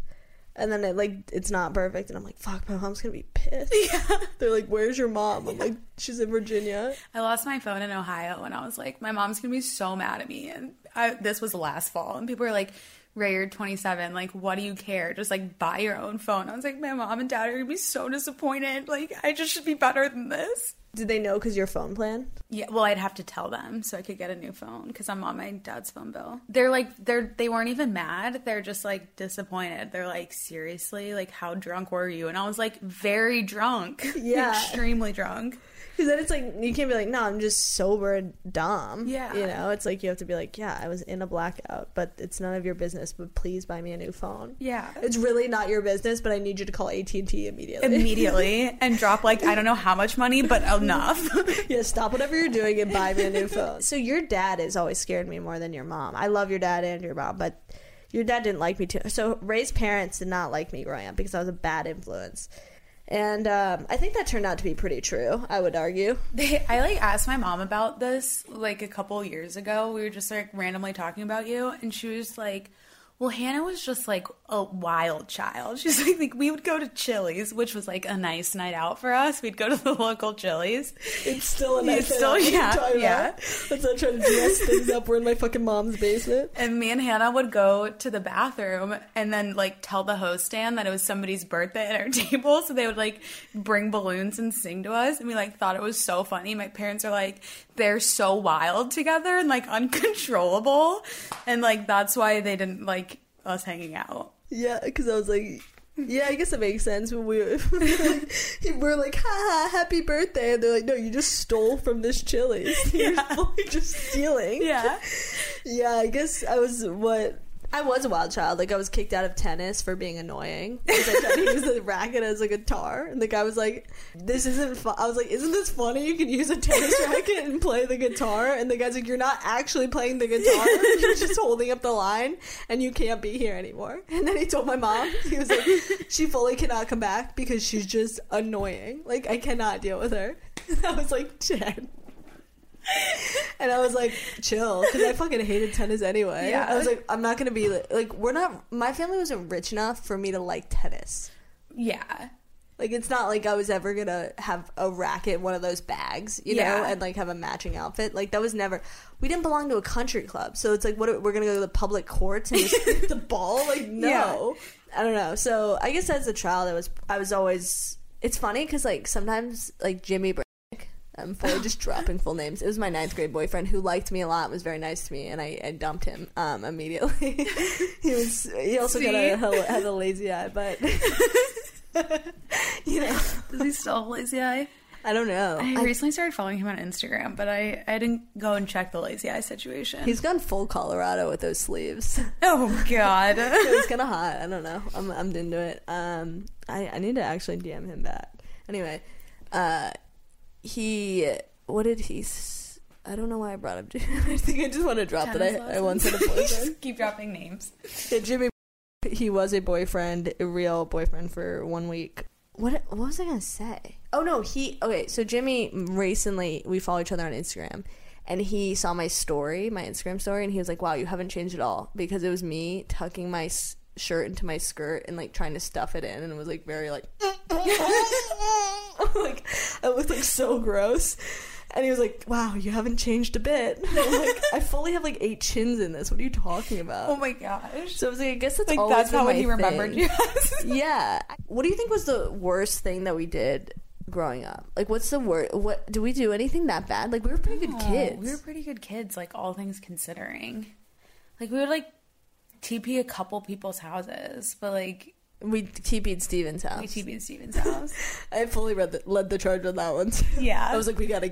And then, it's not perfect. And I'm like, fuck, my mom's going to be pissed. Yeah. They're like, where's your mom? I'm like, she's in Virginia. I lost my phone in Ohio. And I was like, my mom's going to be so mad at me. And this was last fall. And people were like, Ray, you're 27. Like, what do you care? Just, like, buy your own phone. I was like, my mom and dad are going to be so disappointed. Like, I just should be better than this. Did they know because your phone plan? Yeah, well, I'd have to tell them so I could get a new phone because I'm on my dad's phone bill. They're like, they weren't even mad. They're just like disappointed. They're like, seriously? Like, how drunk were you? And I was like, very drunk. Yeah. Extremely drunk. Because then it's like, you can't be like, no, I'm just sober and dumb. Yeah. You know, it's like you have to be like, yeah, I was in a blackout, but it's none of your business, but please buy me a new phone. Yeah. It's really not your business, but I need you to call AT&T immediately. Immediately. And drop like, I don't know how much money, but enough. Yeah, stop whatever you're doing and buy me a new phone. So your dad has always scared me more than your mom. I love your dad and your mom, but your dad didn't like me too. So Ray's parents did not like me growing up because I was a bad influence. And I think that turned out to be pretty true, I would argue. I asked my mom about this, like, a couple years ago. We were just, like, randomly talking about you, and she was like, well, Hannah was just, like, a wild child. She's like, we would go to Chili's, which was, like, a nice night out for us. We'd go to the local Chili's. It's still a nice night out. Yeah. Let's not try to dress things up. We're in my fucking mom's basement. And me and Hannah would go to the bathroom and then, like, tell the host stand that it was somebody's birthday at our table. So they would, like, bring balloons and sing to us. And we, like, thought it was so funny. My parents are like, they're so wild together and, like, uncontrollable. And, like, that's why they didn't, like, us hanging out. Yeah, because I was like, yeah, I guess it makes sense. When we're like, ha, happy birthday, and they're like, no, you just stole from this Chili's. You're just stealing. Yeah. Yeah, I guess I was a wild child. Like, I was kicked out of tennis for being annoying. Because I tried to use the racket as a guitar. And the guy was like, this isn't fun. I was like, isn't this funny? You can use a tennis racket and play the guitar. And the guy's like, you're not actually playing the guitar. You're just holding up the line. And you can't be here anymore. And then he told my mom. He was like, she fully cannot come back because she's just annoying. Like, I cannot deal with her. And I was like, 10. And I was like, chill, because I fucking hated tennis anyway. Yeah. I was like, I'm not going to be like, my family wasn't rich enough for me to like tennis. Yeah. Like, it's not like I was ever going to have a racket, one of those bags, you know, and like have a matching outfit. Like, that was never, we didn't belong to a country club. So it's like, we're going to go to the public courts and just hit the ball? Like, no. Yeah. I don't know. So I guess as a child, I was always, it's funny because like sometimes like Jimmy I'm just dropping full names. It was my 9th grade boyfriend who liked me a lot, was very nice to me, and I dumped him immediately. He also has a lazy eye, but you know, does he still have a lazy eye? I don't know. I recently started following him on Instagram, but I didn't go and check the lazy eye situation. He's gone full Colorado with those sleeves. Oh, God. It's kind of hot. I don't know. I'm into it. I need to actually DM him back. Anyway, I don't know why I brought up Jimmy. I think I just want to drop that I once had a boyfriend. Keep dropping names. Yeah, Jimmy, he was a real boyfriend for 1 week. What was I going to say? Oh, no, so Jimmy, recently, we follow each other on Instagram, and he saw my Instagram story, and he was like, wow, you haven't changed at all, because it was me tucking my shirt into my skirt and, like, trying to stuff it in, and it was, like, very, like... Like, I looked like so gross. And he was like, wow, you haven't changed a bit. And I was like, I fully have like 8 chins in this. What are you talking about? Oh my gosh. So I was like, I guess that's like, always that's how he remembered you. Yeah. What do you think was the worst thing that we did growing up? Like, what's the word? What do we do? Anything that bad? Like, we were pretty good kids. We were pretty good kids, like, all things considering. Like, we would, like, TP a couple people's houses, but, like... We TP'd Steven's house. I fully led the charge on that one, too. Yeah. I was like, we gotta,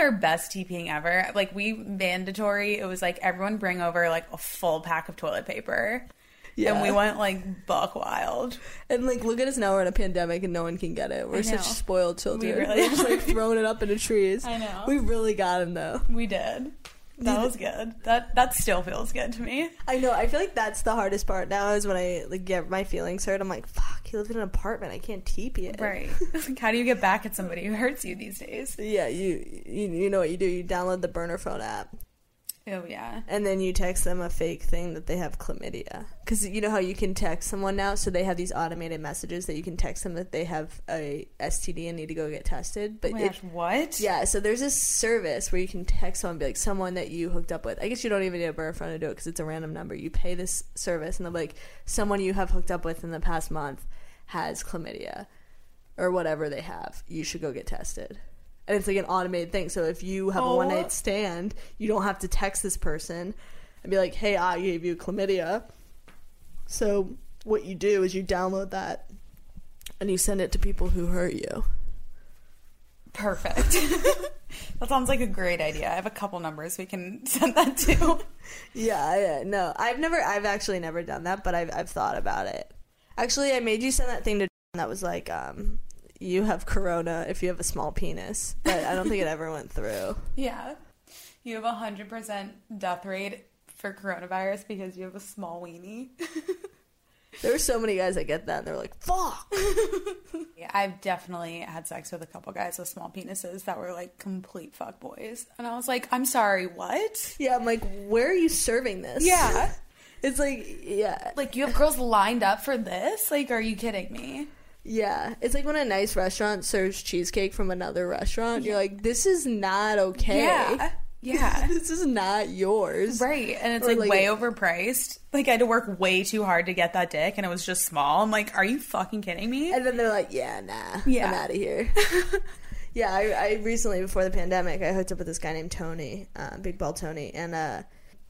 our best TPing ever. Like, we mandatory. It was, like, everyone bring over, like, a full pack of toilet paper. Yeah. And we went, like, buck wild. And, like, look at us now. We're in a pandemic and no one can get it. We're such spoiled children. We really are. Just, like, throwing it up into trees. I know. We really got him, though. We did. That was good. That still feels good to me. I know. I feel like that's the hardest part now is when I, like, get my feelings hurt. I'm like, fuck, he lives in an apartment. I can't TP it. Right. Like, how do you get back at somebody who hurts you these days? Yeah, you know what you do. You download the burner phone app. Oh, yeah. And then you text them a fake thing that they have chlamydia. Because you know how you can text someone now? So they have these automated messages that you can text them that they have a STD and need to go get tested. But what? Yeah, so there's this service where you can text someone and be like, someone that you hooked up with. I guess you don't even need a burner phone to do it because it's a random number. You pay this service and they'll be like, someone you have hooked up with in the past month has chlamydia or whatever they have. You should go get tested. And it's like an automated thing. So if you have a one-night stand, you don't have to text this person and be like, hey, I gave you chlamydia. So what you do is you download that and you send it to people who hurt you. Perfect. That sounds like a great idea. I have a couple numbers we can send that to. Yeah. No, I've actually never done that, but I've thought about it. Actually, I made you send that thing to that was like, you have corona if you have a small penis. But I don't think it ever went through. Yeah. You have 100% death rate for coronavirus because you have a small weenie. There were so many guys that get that and they're like, fuck. Yeah, I've definitely had sex with a couple guys with small penises that were like complete fuck boys. And I was like, I'm sorry, what? Yeah, I'm like, where are you serving this? Yeah. It's like, yeah. Like, you have girls lined up for this? Like, are you kidding me? Yeah, it's like when a nice restaurant serves cheesecake from another restaurant. Yeah. You're like, this is not okay. Yeah. This is not yours. Right, and it's like way overpriced. Like, I had to work way too hard to get that dick, and it was just small. I'm like, are you fucking kidding me? And then they're like, yeah, nah, yeah. I'm out of here. Yeah, I recently, before the pandemic, I hooked up with this guy named Tony, Big Ball Tony, and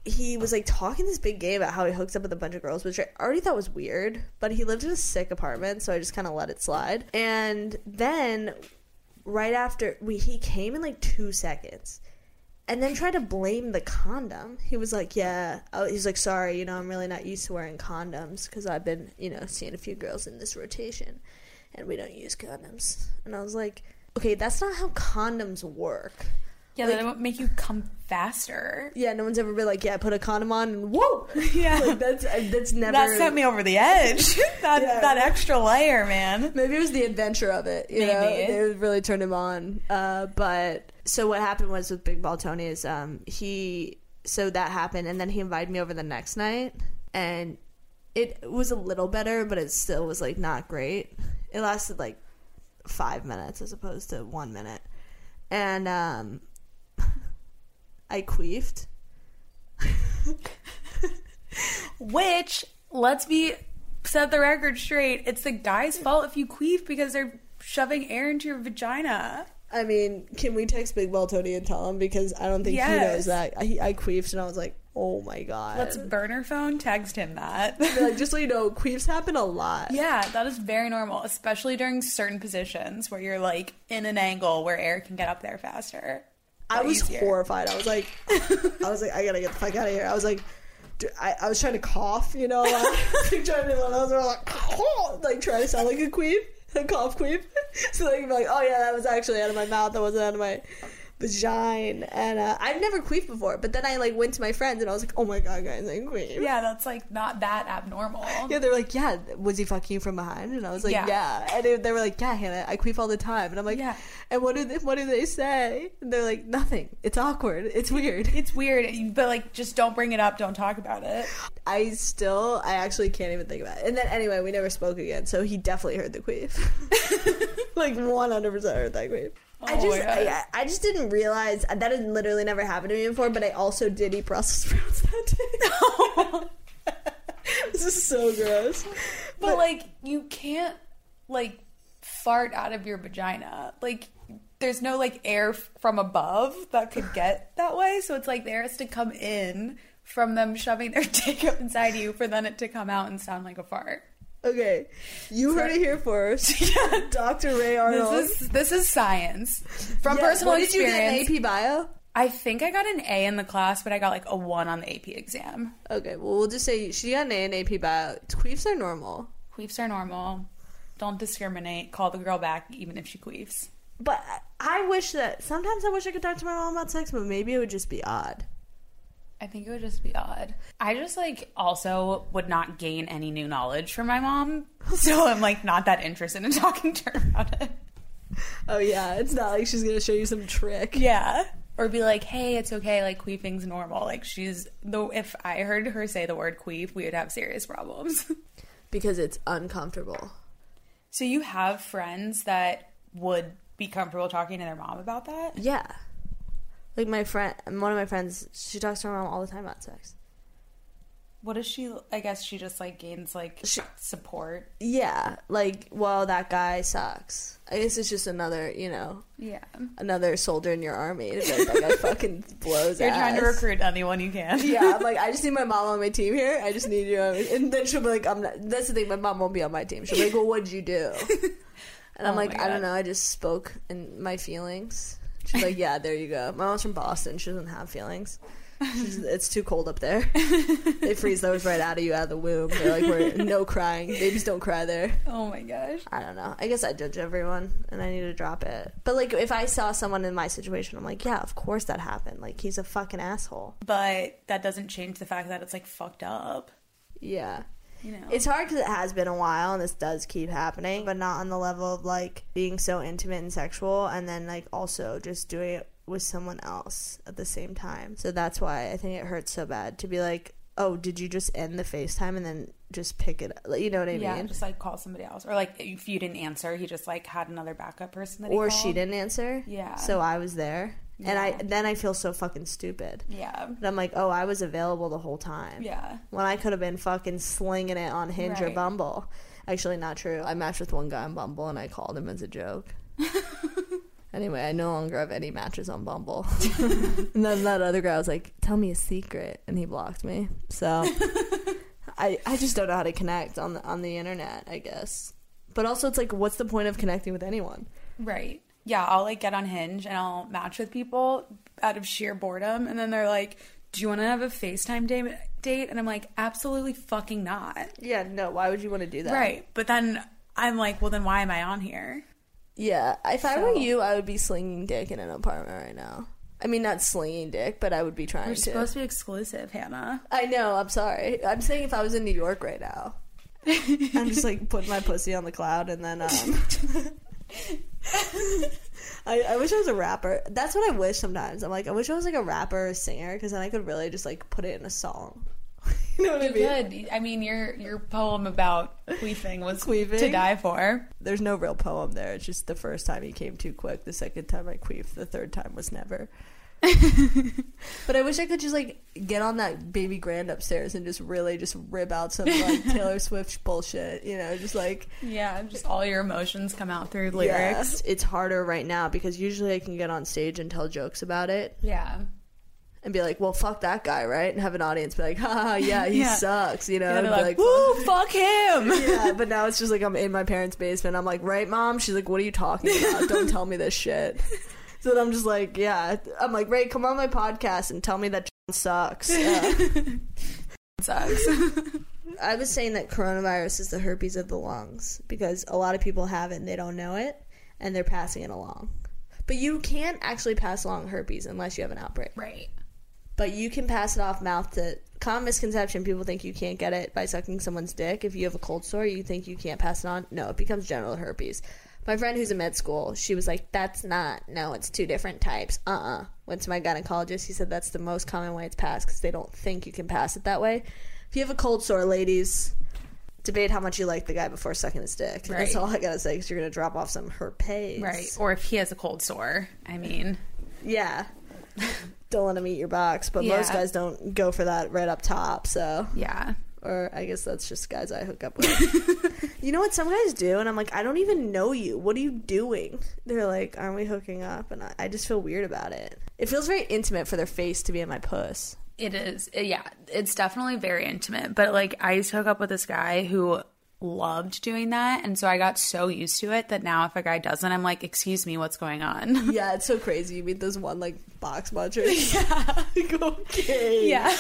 he was, like, talking this big game about how he hooked up with a bunch of girls, which I already thought was weird, but he lived in a sick apartment, so I just kind of let it slide. And then, right after, he came in, like, 2 seconds, and then tried to blame the condom. He was like, yeah, he's like, sorry, you know, I'm really not used to wearing condoms, because I've been, you know, seeing a few girls in this rotation, and we don't use condoms. And I was like, okay, that's not how condoms work. Yeah, like, that won't make you come faster. Yeah, no one's ever been like, yeah, put a condom on and whoa! Yeah. Like, that's never... That sent me over the edge. That extra layer, man. Maybe it was the adventure of it, you know? It really turned him on. But, so what happened was with Big Ball Tony is so that happened, and then he invited me over the next night, and it was a little better, but it still was, like, not great. It lasted, like, 5 minutes as opposed to 1 minute. And, I queefed. Which, let's set the record straight, it's the guy's fault if you queef because they're shoving air into your vagina. I mean, can we text Big Ball Tony and tell him? Because I don't think he knows that. I queefed and I was like, oh my god. Let's burner phone text him that. Like, just so you know, queefs happen a lot. Yeah, that is very normal, especially during certain positions where you're like in an angle where air can get up there faster. I was horrified. I was like, I gotta get the fuck out of here. I was like, dude, I was trying to cough, you know, like trying to, I was like, oh, like trying to sound like a queen, a cough queen. So like, I'm like, oh yeah, that was actually out of my mouth. That wasn't out of my vagina. And I've never queefed before, but then I like went to my friends and I was like, oh my god, guys, I queefed. Yeah, that's like not that abnormal. Yeah, they were like, yeah, was he fucking you from behind? And I was like, yeah. And they were like, yeah, Hannah, I queef all the time. And I'm like, yeah. And what do they say? And they're like, nothing. It's awkward. It's weird. It's weird, but like, just don't bring it up. Don't talk about it. I actually can't even think about it. And then anyway, we never spoke again. So he definitely heard the queef. Like 100% heard that queef. Oh, I just didn't realize that had literally never happened to me before, but I also did eat Brussels sprouts that day. This is so gross. But like, you can't like fart out of your vagina. Like, there's no, like, air from above that could get that way. So it's like the air has to come in from them shoving their dick up inside you for then it to come out and sound like a fart. Okay, you heard it here first. Dr. Ray Arnold. This is science. From personal experience. Did you get an AP bio? I think I got an A in the class, but I got like a 1 on the AP exam. Okay, well, we'll just say she got an A in AP bio. Queefs are normal. Queefs are normal. Don't discriminate. Call the girl back even if she queefs. But I wish that... Sometimes I wish I could talk to my mom about sex, but maybe it would just be odd. I think it would just be odd. I just, like, also would not gain any new knowledge from my mom. So I'm, like, not that interested in talking to her about it. Oh, yeah. It's not like she's going to show you some trick. Yeah. Or be like, hey, it's okay. Like, queefing's normal. Like, if I heard her say the word queef, we would have serious problems. Because it's uncomfortable. So you have friends that would be comfortable talking to their mom about that? Yeah. Like, one of my friends, she talks to her mom all the time about sex. What does she, I guess she just, like, gains, like, support? Yeah. Like, well, that guy sucks. I guess it's just another, you know. Yeah. Another soldier in your army. Like, that guy fucking blows ass. You're trying to recruit anyone you can. Yeah. I'm like, I just need my mom on my team here. I just need you on my team. And then she'll be like, I'm not, that's the thing, my mom won't be on my team. She'll be like, well, what'd you do? And I'm like, I don't know. I just spoke in my feelings. She's like, yeah, there you go. My mom's from Boston. She doesn't have feelings. It's too cold up there. They freeze those right out of you out of the womb. They're like, no crying. Babies don't cry there. Oh, my gosh. I don't know. I guess I judge everyone, and I need to drop it. But, like, if I saw someone in my situation, I'm like, yeah, of course that happened. Like, he's a fucking asshole. But that doesn't change the fact that it's, like, fucked up. Yeah. You know. It's hard because it has been a while and this does keep happening, but not on the level of, like, being so intimate and sexual and then, like, also just doing it with someone else at the same time. So that's why I think it hurts so bad to be like, oh, did you just end the FaceTime and then just pick it up? Like, you know what I mean? Yeah, just, like, call somebody else. Or, like, if you didn't answer, he just, like, had another backup person that he called. Or she didn't answer. Yeah. So I was there. Yeah. And I feel so fucking stupid. Yeah. And I'm like, oh, I was available the whole time. Yeah. When I could have been fucking slinging it on Hinge or Bumble. Actually, not true. I matched with one guy on Bumble, and I called him as a joke. Anyway, I no longer have any matches on Bumble. And then that other guy was like, tell me a secret, and he blocked me. So I just don't know how to connect on the internet, I guess. But also, it's like, what's the point of connecting with anyone? Right. Yeah, I'll, like, get on Hinge and I'll match with people out of sheer boredom. And then they're like, do you want to have a FaceTime date? And I'm like, absolutely fucking not. Yeah, no, why would you want to do that? Right. But then I'm like, well, then why am I on here? Yeah. If I were you, I would be slinging dick in an apartment right now. I mean, not slinging dick, but I would be trying to. We're supposed to be exclusive, Hannah. I know. I'm sorry. I'm saying if I was in New York right now. I'm just, like, putting my pussy on the cloud and then... I wish I was a rapper. That's what I wish sometimes. I'm like, I wish I was like a rapper or a singer, because then I could really just like put it in a song. You know what I mean? You could. I mean, your poem about queefing was to die for. There's no real poem there. It's just the first time he came too quick. The second time I queefed. The third time was never. But I wish I could just like get on that baby grand upstairs and just really just rip out some like Taylor Swift bullshit, you know, just like, yeah, just all your emotions come out through lyrics. Yeah. It's harder right now because usually I can get on stage and tell jokes about it. Yeah. And be like, well, fuck that guy, right? And have an audience be like, ha, yeah, he sucks, you know? And be like, woo, fuck him! Yeah, but now it's just like I'm in my parents' basement. I'm like, right, Mom? She's like, what are you talking about? Don't tell me this shit. So then I'm just like, yeah. I'm like, Ray, come on my podcast and tell me that sucks. Yeah. Sucks. I was saying that coronavirus is the herpes of the lungs because a lot of people have it and they don't know it, and they're passing it along. But you can't actually pass along herpes unless you have an outbreak. Right. But you can pass it off mouth to... Common misconception, people think you can't get it by sucking someone's dick. If you have a cold sore, you think you can't pass it on. No, it becomes general herpes. My friend who's in med school, she was like, that's not. No, it's two different types. Went to my gynecologist. He said that's the most common way it's passed because they don't think you can pass it that way. If you have a cold sore, ladies, debate how much you like the guy before sucking his dick. Right. That's all I got to say because you're going to drop off some herpes. Right. Or if he has a cold sore. I mean. Yeah. Don't let him eat your box. But most guys don't go for that right up top. So. Yeah. Or I guess that's just guys I hook up with. You know what some guys do? And I'm like, I don't even know you. What are you doing? They're like, aren't we hooking up? And I just feel weird about it. It feels very intimate for their face to be in my puss. It is. Yeah. It's definitely very intimate. But, like, I used to hook up with this guy who loved doing that. And so I got so used to it that now if a guy doesn't, I'm like, excuse me, what's going on? Yeah, it's so crazy. You meet those one, like, box munchers. Yeah. Like, okay. Yeah.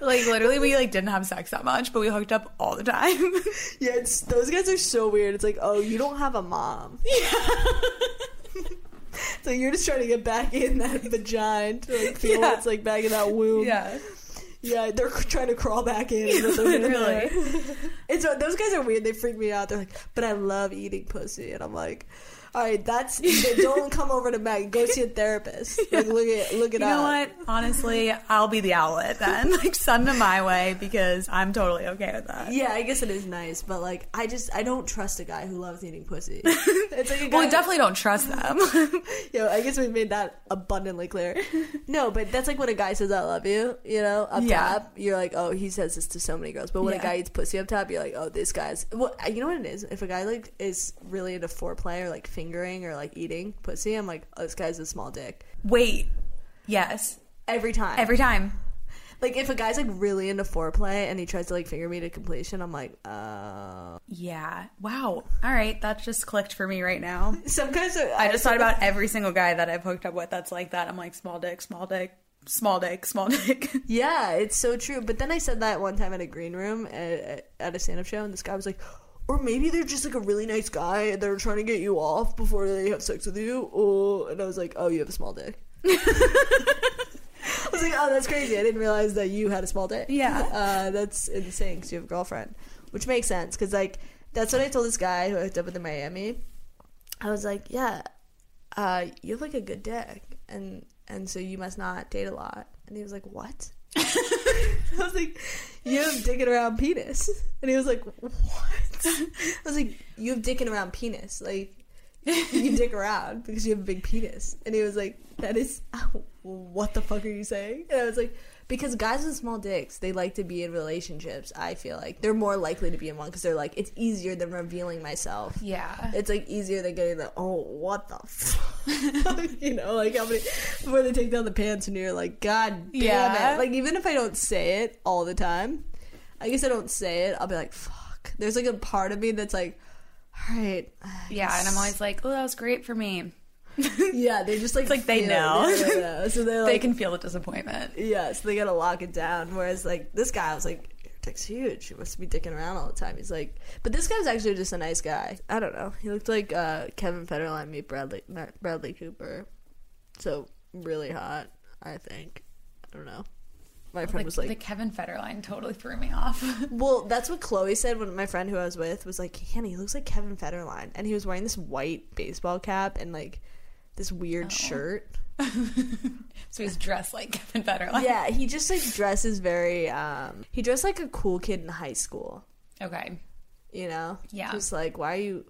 Like, literally, we, like, didn't have sex that much, but we hooked up all the time. Yeah, it's, those guys are so weird. It's like, oh, you don't have a mom. Yeah. So you're just trying to get back in that vagina to, like, feel what's, like, back in that womb. Yeah. Yeah, they're trying to crawl back in. Literally. It's, those guys are weird. They freak me out. They're like, but I love eating pussy. And I'm like, all right, that's... Don't come over to Meg. Go see a therapist. Yeah. Like, look it up. You know what? Honestly, I'll be the outlet then. Like, send them my way because I'm totally okay with that. Yeah, I guess it is nice. But, like, I don't trust a guy who loves eating pussy. It's like a guy... Well, we definitely don't trust them. Yo, I guess we've made that abundantly clear. No, but that's, like, when a guy says, I love you, you know, up top. You're like, oh, he says this to so many girls. But when a guy eats pussy up top, you're like, oh, this guy's... Well, you know what it is? If a guy, like, is really into foreplay or, like, fingering or, like, eating pussy, I'm like, oh, this guy's a small dick. Wait. Yes. Every time. Like, if a guy's, like, really into foreplay and he tries to, like, finger me to completion, I'm like, yeah. Wow. All right. That just clicked for me right now. Some guys are... I just thought about every single guy that I've hooked up with that's like that. I'm like, small dick. Yeah, it's so true. But then I said that one time at a green room at a stand-up show, and this guy was like... Or maybe they're just, like, a really nice guy and they're trying to get you off before they have sex with you. Oh, and I was like, oh, you have a small dick. I was like, oh, that's crazy. I didn't realize that you had a small dick. Yeah. That's insane because you have a girlfriend, which makes sense because, like, that's what I told this guy who I hooked up with in Miami. I was like, yeah, you have, like, a good dick. And so you must not date a lot. And he was like, what? I was like, you have digging around penis. And he was like, what? I was like, you have digging around penis. Like, you dick around because you have a big penis. And he was like, that is, what the fuck are you saying? And I was like, because guys with small dicks, they like to be in relationships, I feel like. They're more likely to be in one because they're like, it's easier than revealing myself. Yeah. It's, like, easier than getting the, oh, what the fuck? You know, like, how many... Before they take down the pants and you're like, God damn it. Like, even if I don't say it all the time, I guess I don't say it, I'll be like, fuck. There's, like, a part of me that's like, all right. Yeah, and I'm always like, oh, that was great for me. Yeah, they just, like, it's like they know. They know. So they, like, they can feel the disappointment. Yeah, so they gotta lock it down. Whereas, like, this guy, I was like, your dick's huge. You must be dicking around all the time. He's like, but this guy was actually just a nice guy. I don't know. He looked like Kevin Federline meet Bradley Cooper. So really hot, I think. I don't know. My friend was like... The Kevin Federline totally threw me off. Well, that's what Chloe said when my friend who I was with was like, Hannah, he looks like Kevin Federline. And he was wearing this white baseball cap and, like, this weird shirt. So he's dressed like Kevin Federline. Yeah, he just, like, dresses very... he dressed like a cool kid in high school. Okay. You know? Yeah. Just like, why are you...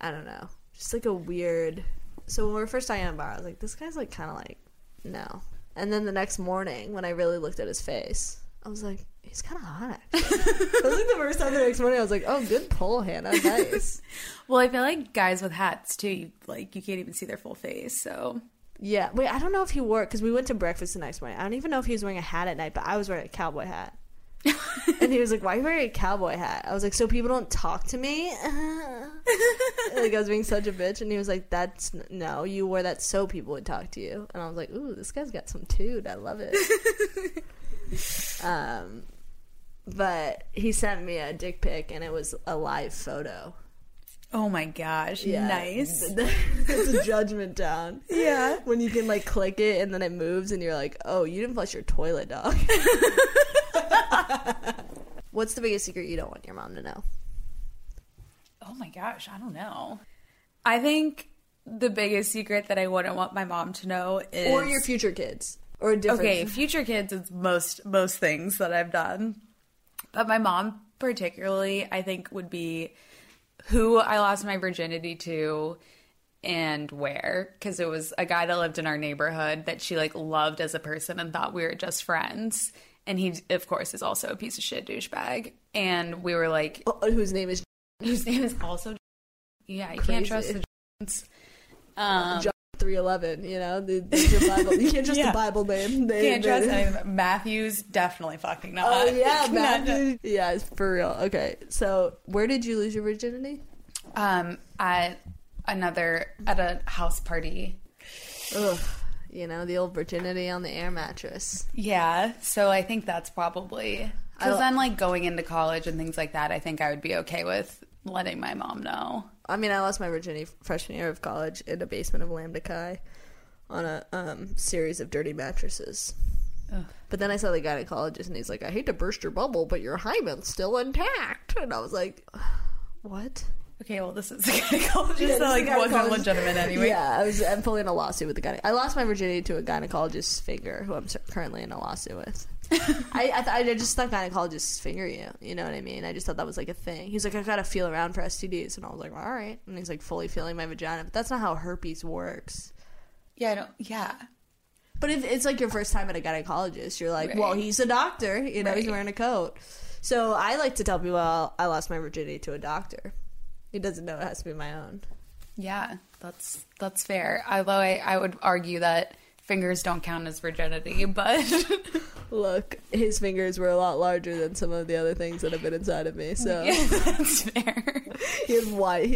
I don't know. Just, like, a weird... So when we were first talking on the bar, I was like, this guy's, like, kind of like, no. And then the next morning, when I really looked at his face, I was like, he's kind of hot. It was like the first time the next morning, I was like, oh, good pull, Hannah. Nice. Well, I feel like guys with hats, too, you can't even see their full face, so. Yeah. Wait, I don't know if he wore it, because we went to breakfast the next morning. I don't even know if he was wearing a hat at night, but I was wearing a cowboy hat. And he was like, why are you wearing a cowboy hat? I was like, so people don't talk to me? Like, I was being such a bitch. And he was like, no, you wore that so people would talk to you. And I was like, ooh, this guy's got some toot. I love it. But he sent me a dick pic, and it was a live photo. Oh my gosh. Yeah. Nice. It's a judgment down. Yeah. When you can, like, click it and then it moves and you're like, oh, you didn't flush your toilet, dog. What's the biggest secret you don't want your mom to know? Oh my gosh, I don't know. I think the biggest secret that I wouldn't want my mom to know is... Or your future kids. Or different... Okay, future kids is most things that I've done. But my mom particularly, I think, would be... who I lost my virginity to and where, because it was a guy that lived in our neighborhood that she, like, loved as a person and thought we were just friends. And he, of course, is also a piece of shit douchebag. And we were like... Whose name is also... Yeah, you can't trust the... John 3:11, you know? These are Bible. You can't trust the Bible name. Can't trust anything. Matthew's definitely fucking not. Oh, yeah, Matthew. Yeah, it's for real. Okay, so where did you lose your virginity? At a house party. Ugh. You know, the old virginity on the air mattress. Yeah, so I think that's probably... Because then, like, going into college and things like that, I think I would be okay with letting my mom know. I mean, I lost my virginity freshman year of college in the basement of Lambda Chi on a series of dirty mattresses. Ugh. But then I saw the gynecologist, and he's like, I hate to burst your bubble, but your hymen's still intact. And I was like, what? Okay, well, this is a gynecologist wasn't legitimate anyway. Yeah, I'm fully in a lawsuit with the gynecologist. I lost my virginity to a gynecologist's finger, who I'm currently in a lawsuit with. I just thought gynecologists finger you know what I mean? I just thought that was, like, a thing. He's like, I gotta feel around for STDs. And I was like, well, all right. And he's, like, fully feeling my vagina. But that's not how herpes works. Yeah, But if it's, like, your first time at a gynecologist. You're like, right. Well, he's a doctor. You know, right. He's wearing a coat. So I like to tell people I lost my virginity to a doctor. He doesn't know it has to be my own. Yeah, that's fair. Although I would argue that fingers don't count as virginity, but... Look, his fingers were a lot larger than some of the other things that have been inside of me, so... Yeah, that's fair. He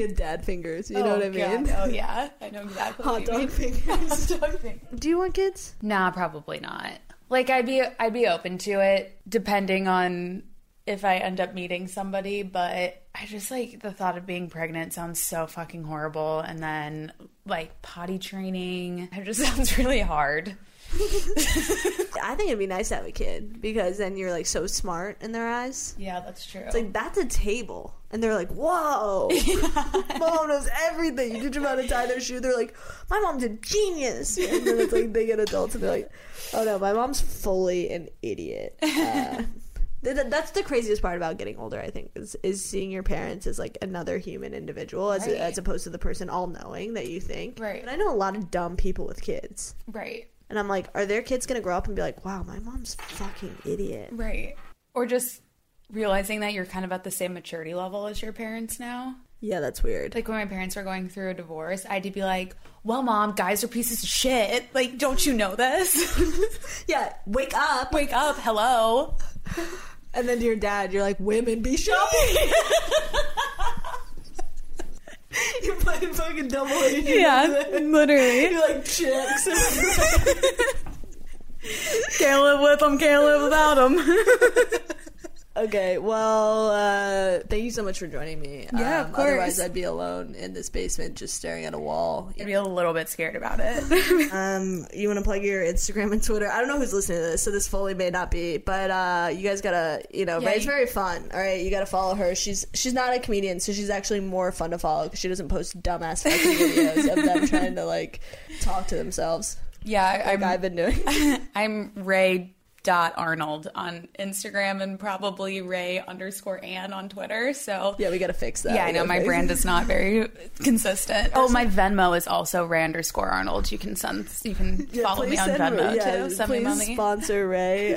had dad fingers, you know what I mean? God. Oh, yeah. I know exactly what you mean. Hot dog fingers. Do you want kids? Nah, probably not. Like, I'd be open to it, depending on... if I end up meeting somebody, but I just, like, the thought of being pregnant sounds so fucking horrible, and then, like, potty training, it just sounds really hard. I think it'd be nice to have a kid, because then you're, like, so smart in their eyes. Yeah, that's true. It's like, that's a table, and they're like, whoa, mom knows everything. You teach them how to tie their shoe, they're like, my mom's a genius. And then it's like, they get adults, and they're like, oh no, my mom's fully an idiot. That's the craziest part about getting older, I think, is seeing your parents as, like, another human individual as opposed to the person all-knowing that you think. Right. And I know a lot of dumb people with kids. Right. And I'm like, are their kids going to grow up and be like, wow, my mom's a fucking idiot? Right. Or just realizing that you're kind of at the same maturity level as your parents now. Yeah, that's weird. Like, when my parents were going through a divorce, I'd be like, well, mom, guys are pieces of shit. Like, don't you know this? Yeah, wake up. Wake up. Hello. And then to your dad, you're like, women be shopping. You're playing fucking double A. Yeah, literally. You're like, chicks. Can't live with them, can't live without them. Okay, well, thank you so much for joining me. Yeah, of course. Otherwise, I'd be alone in this basement just staring at a wall. I'd be a little bit scared about it. You want to plug your Instagram and Twitter? I don't know who's listening to this, so this fully may not be. But you guys got to, you know, Ray's very fun, all right? You got to follow her. She's not a comedian, so she's actually more fun to follow because she doesn't post dumbass fucking videos of them trying to, like, talk to themselves. Yeah, like I've been doing. I'm Ray.Arnold on Instagram and probably Ray_Ann on Twitter. So yeah, we gotta fix that. Yeah, I know my brand is not very consistent. Oh, my Venmo is also Ray_Arnold. You can follow me on Venmo too. Send me money. Please sponsor Ray.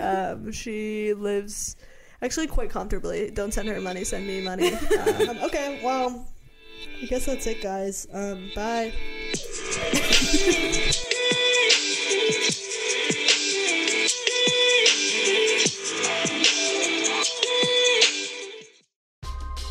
She lives actually quite comfortably. Don't send her money. Send me money. Okay, well, I guess that's it, guys. Bye.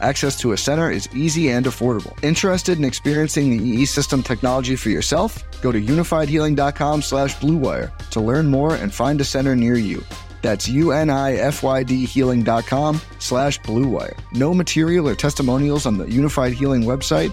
access to a center is easy and affordable. Interested in experiencing the EE System technology for yourself? Go to unifiedhealing.com/bluewire to learn more and find a center near you. That's unifydhealing.com/Blue Wire. No material or testimonials on the Unified Healing website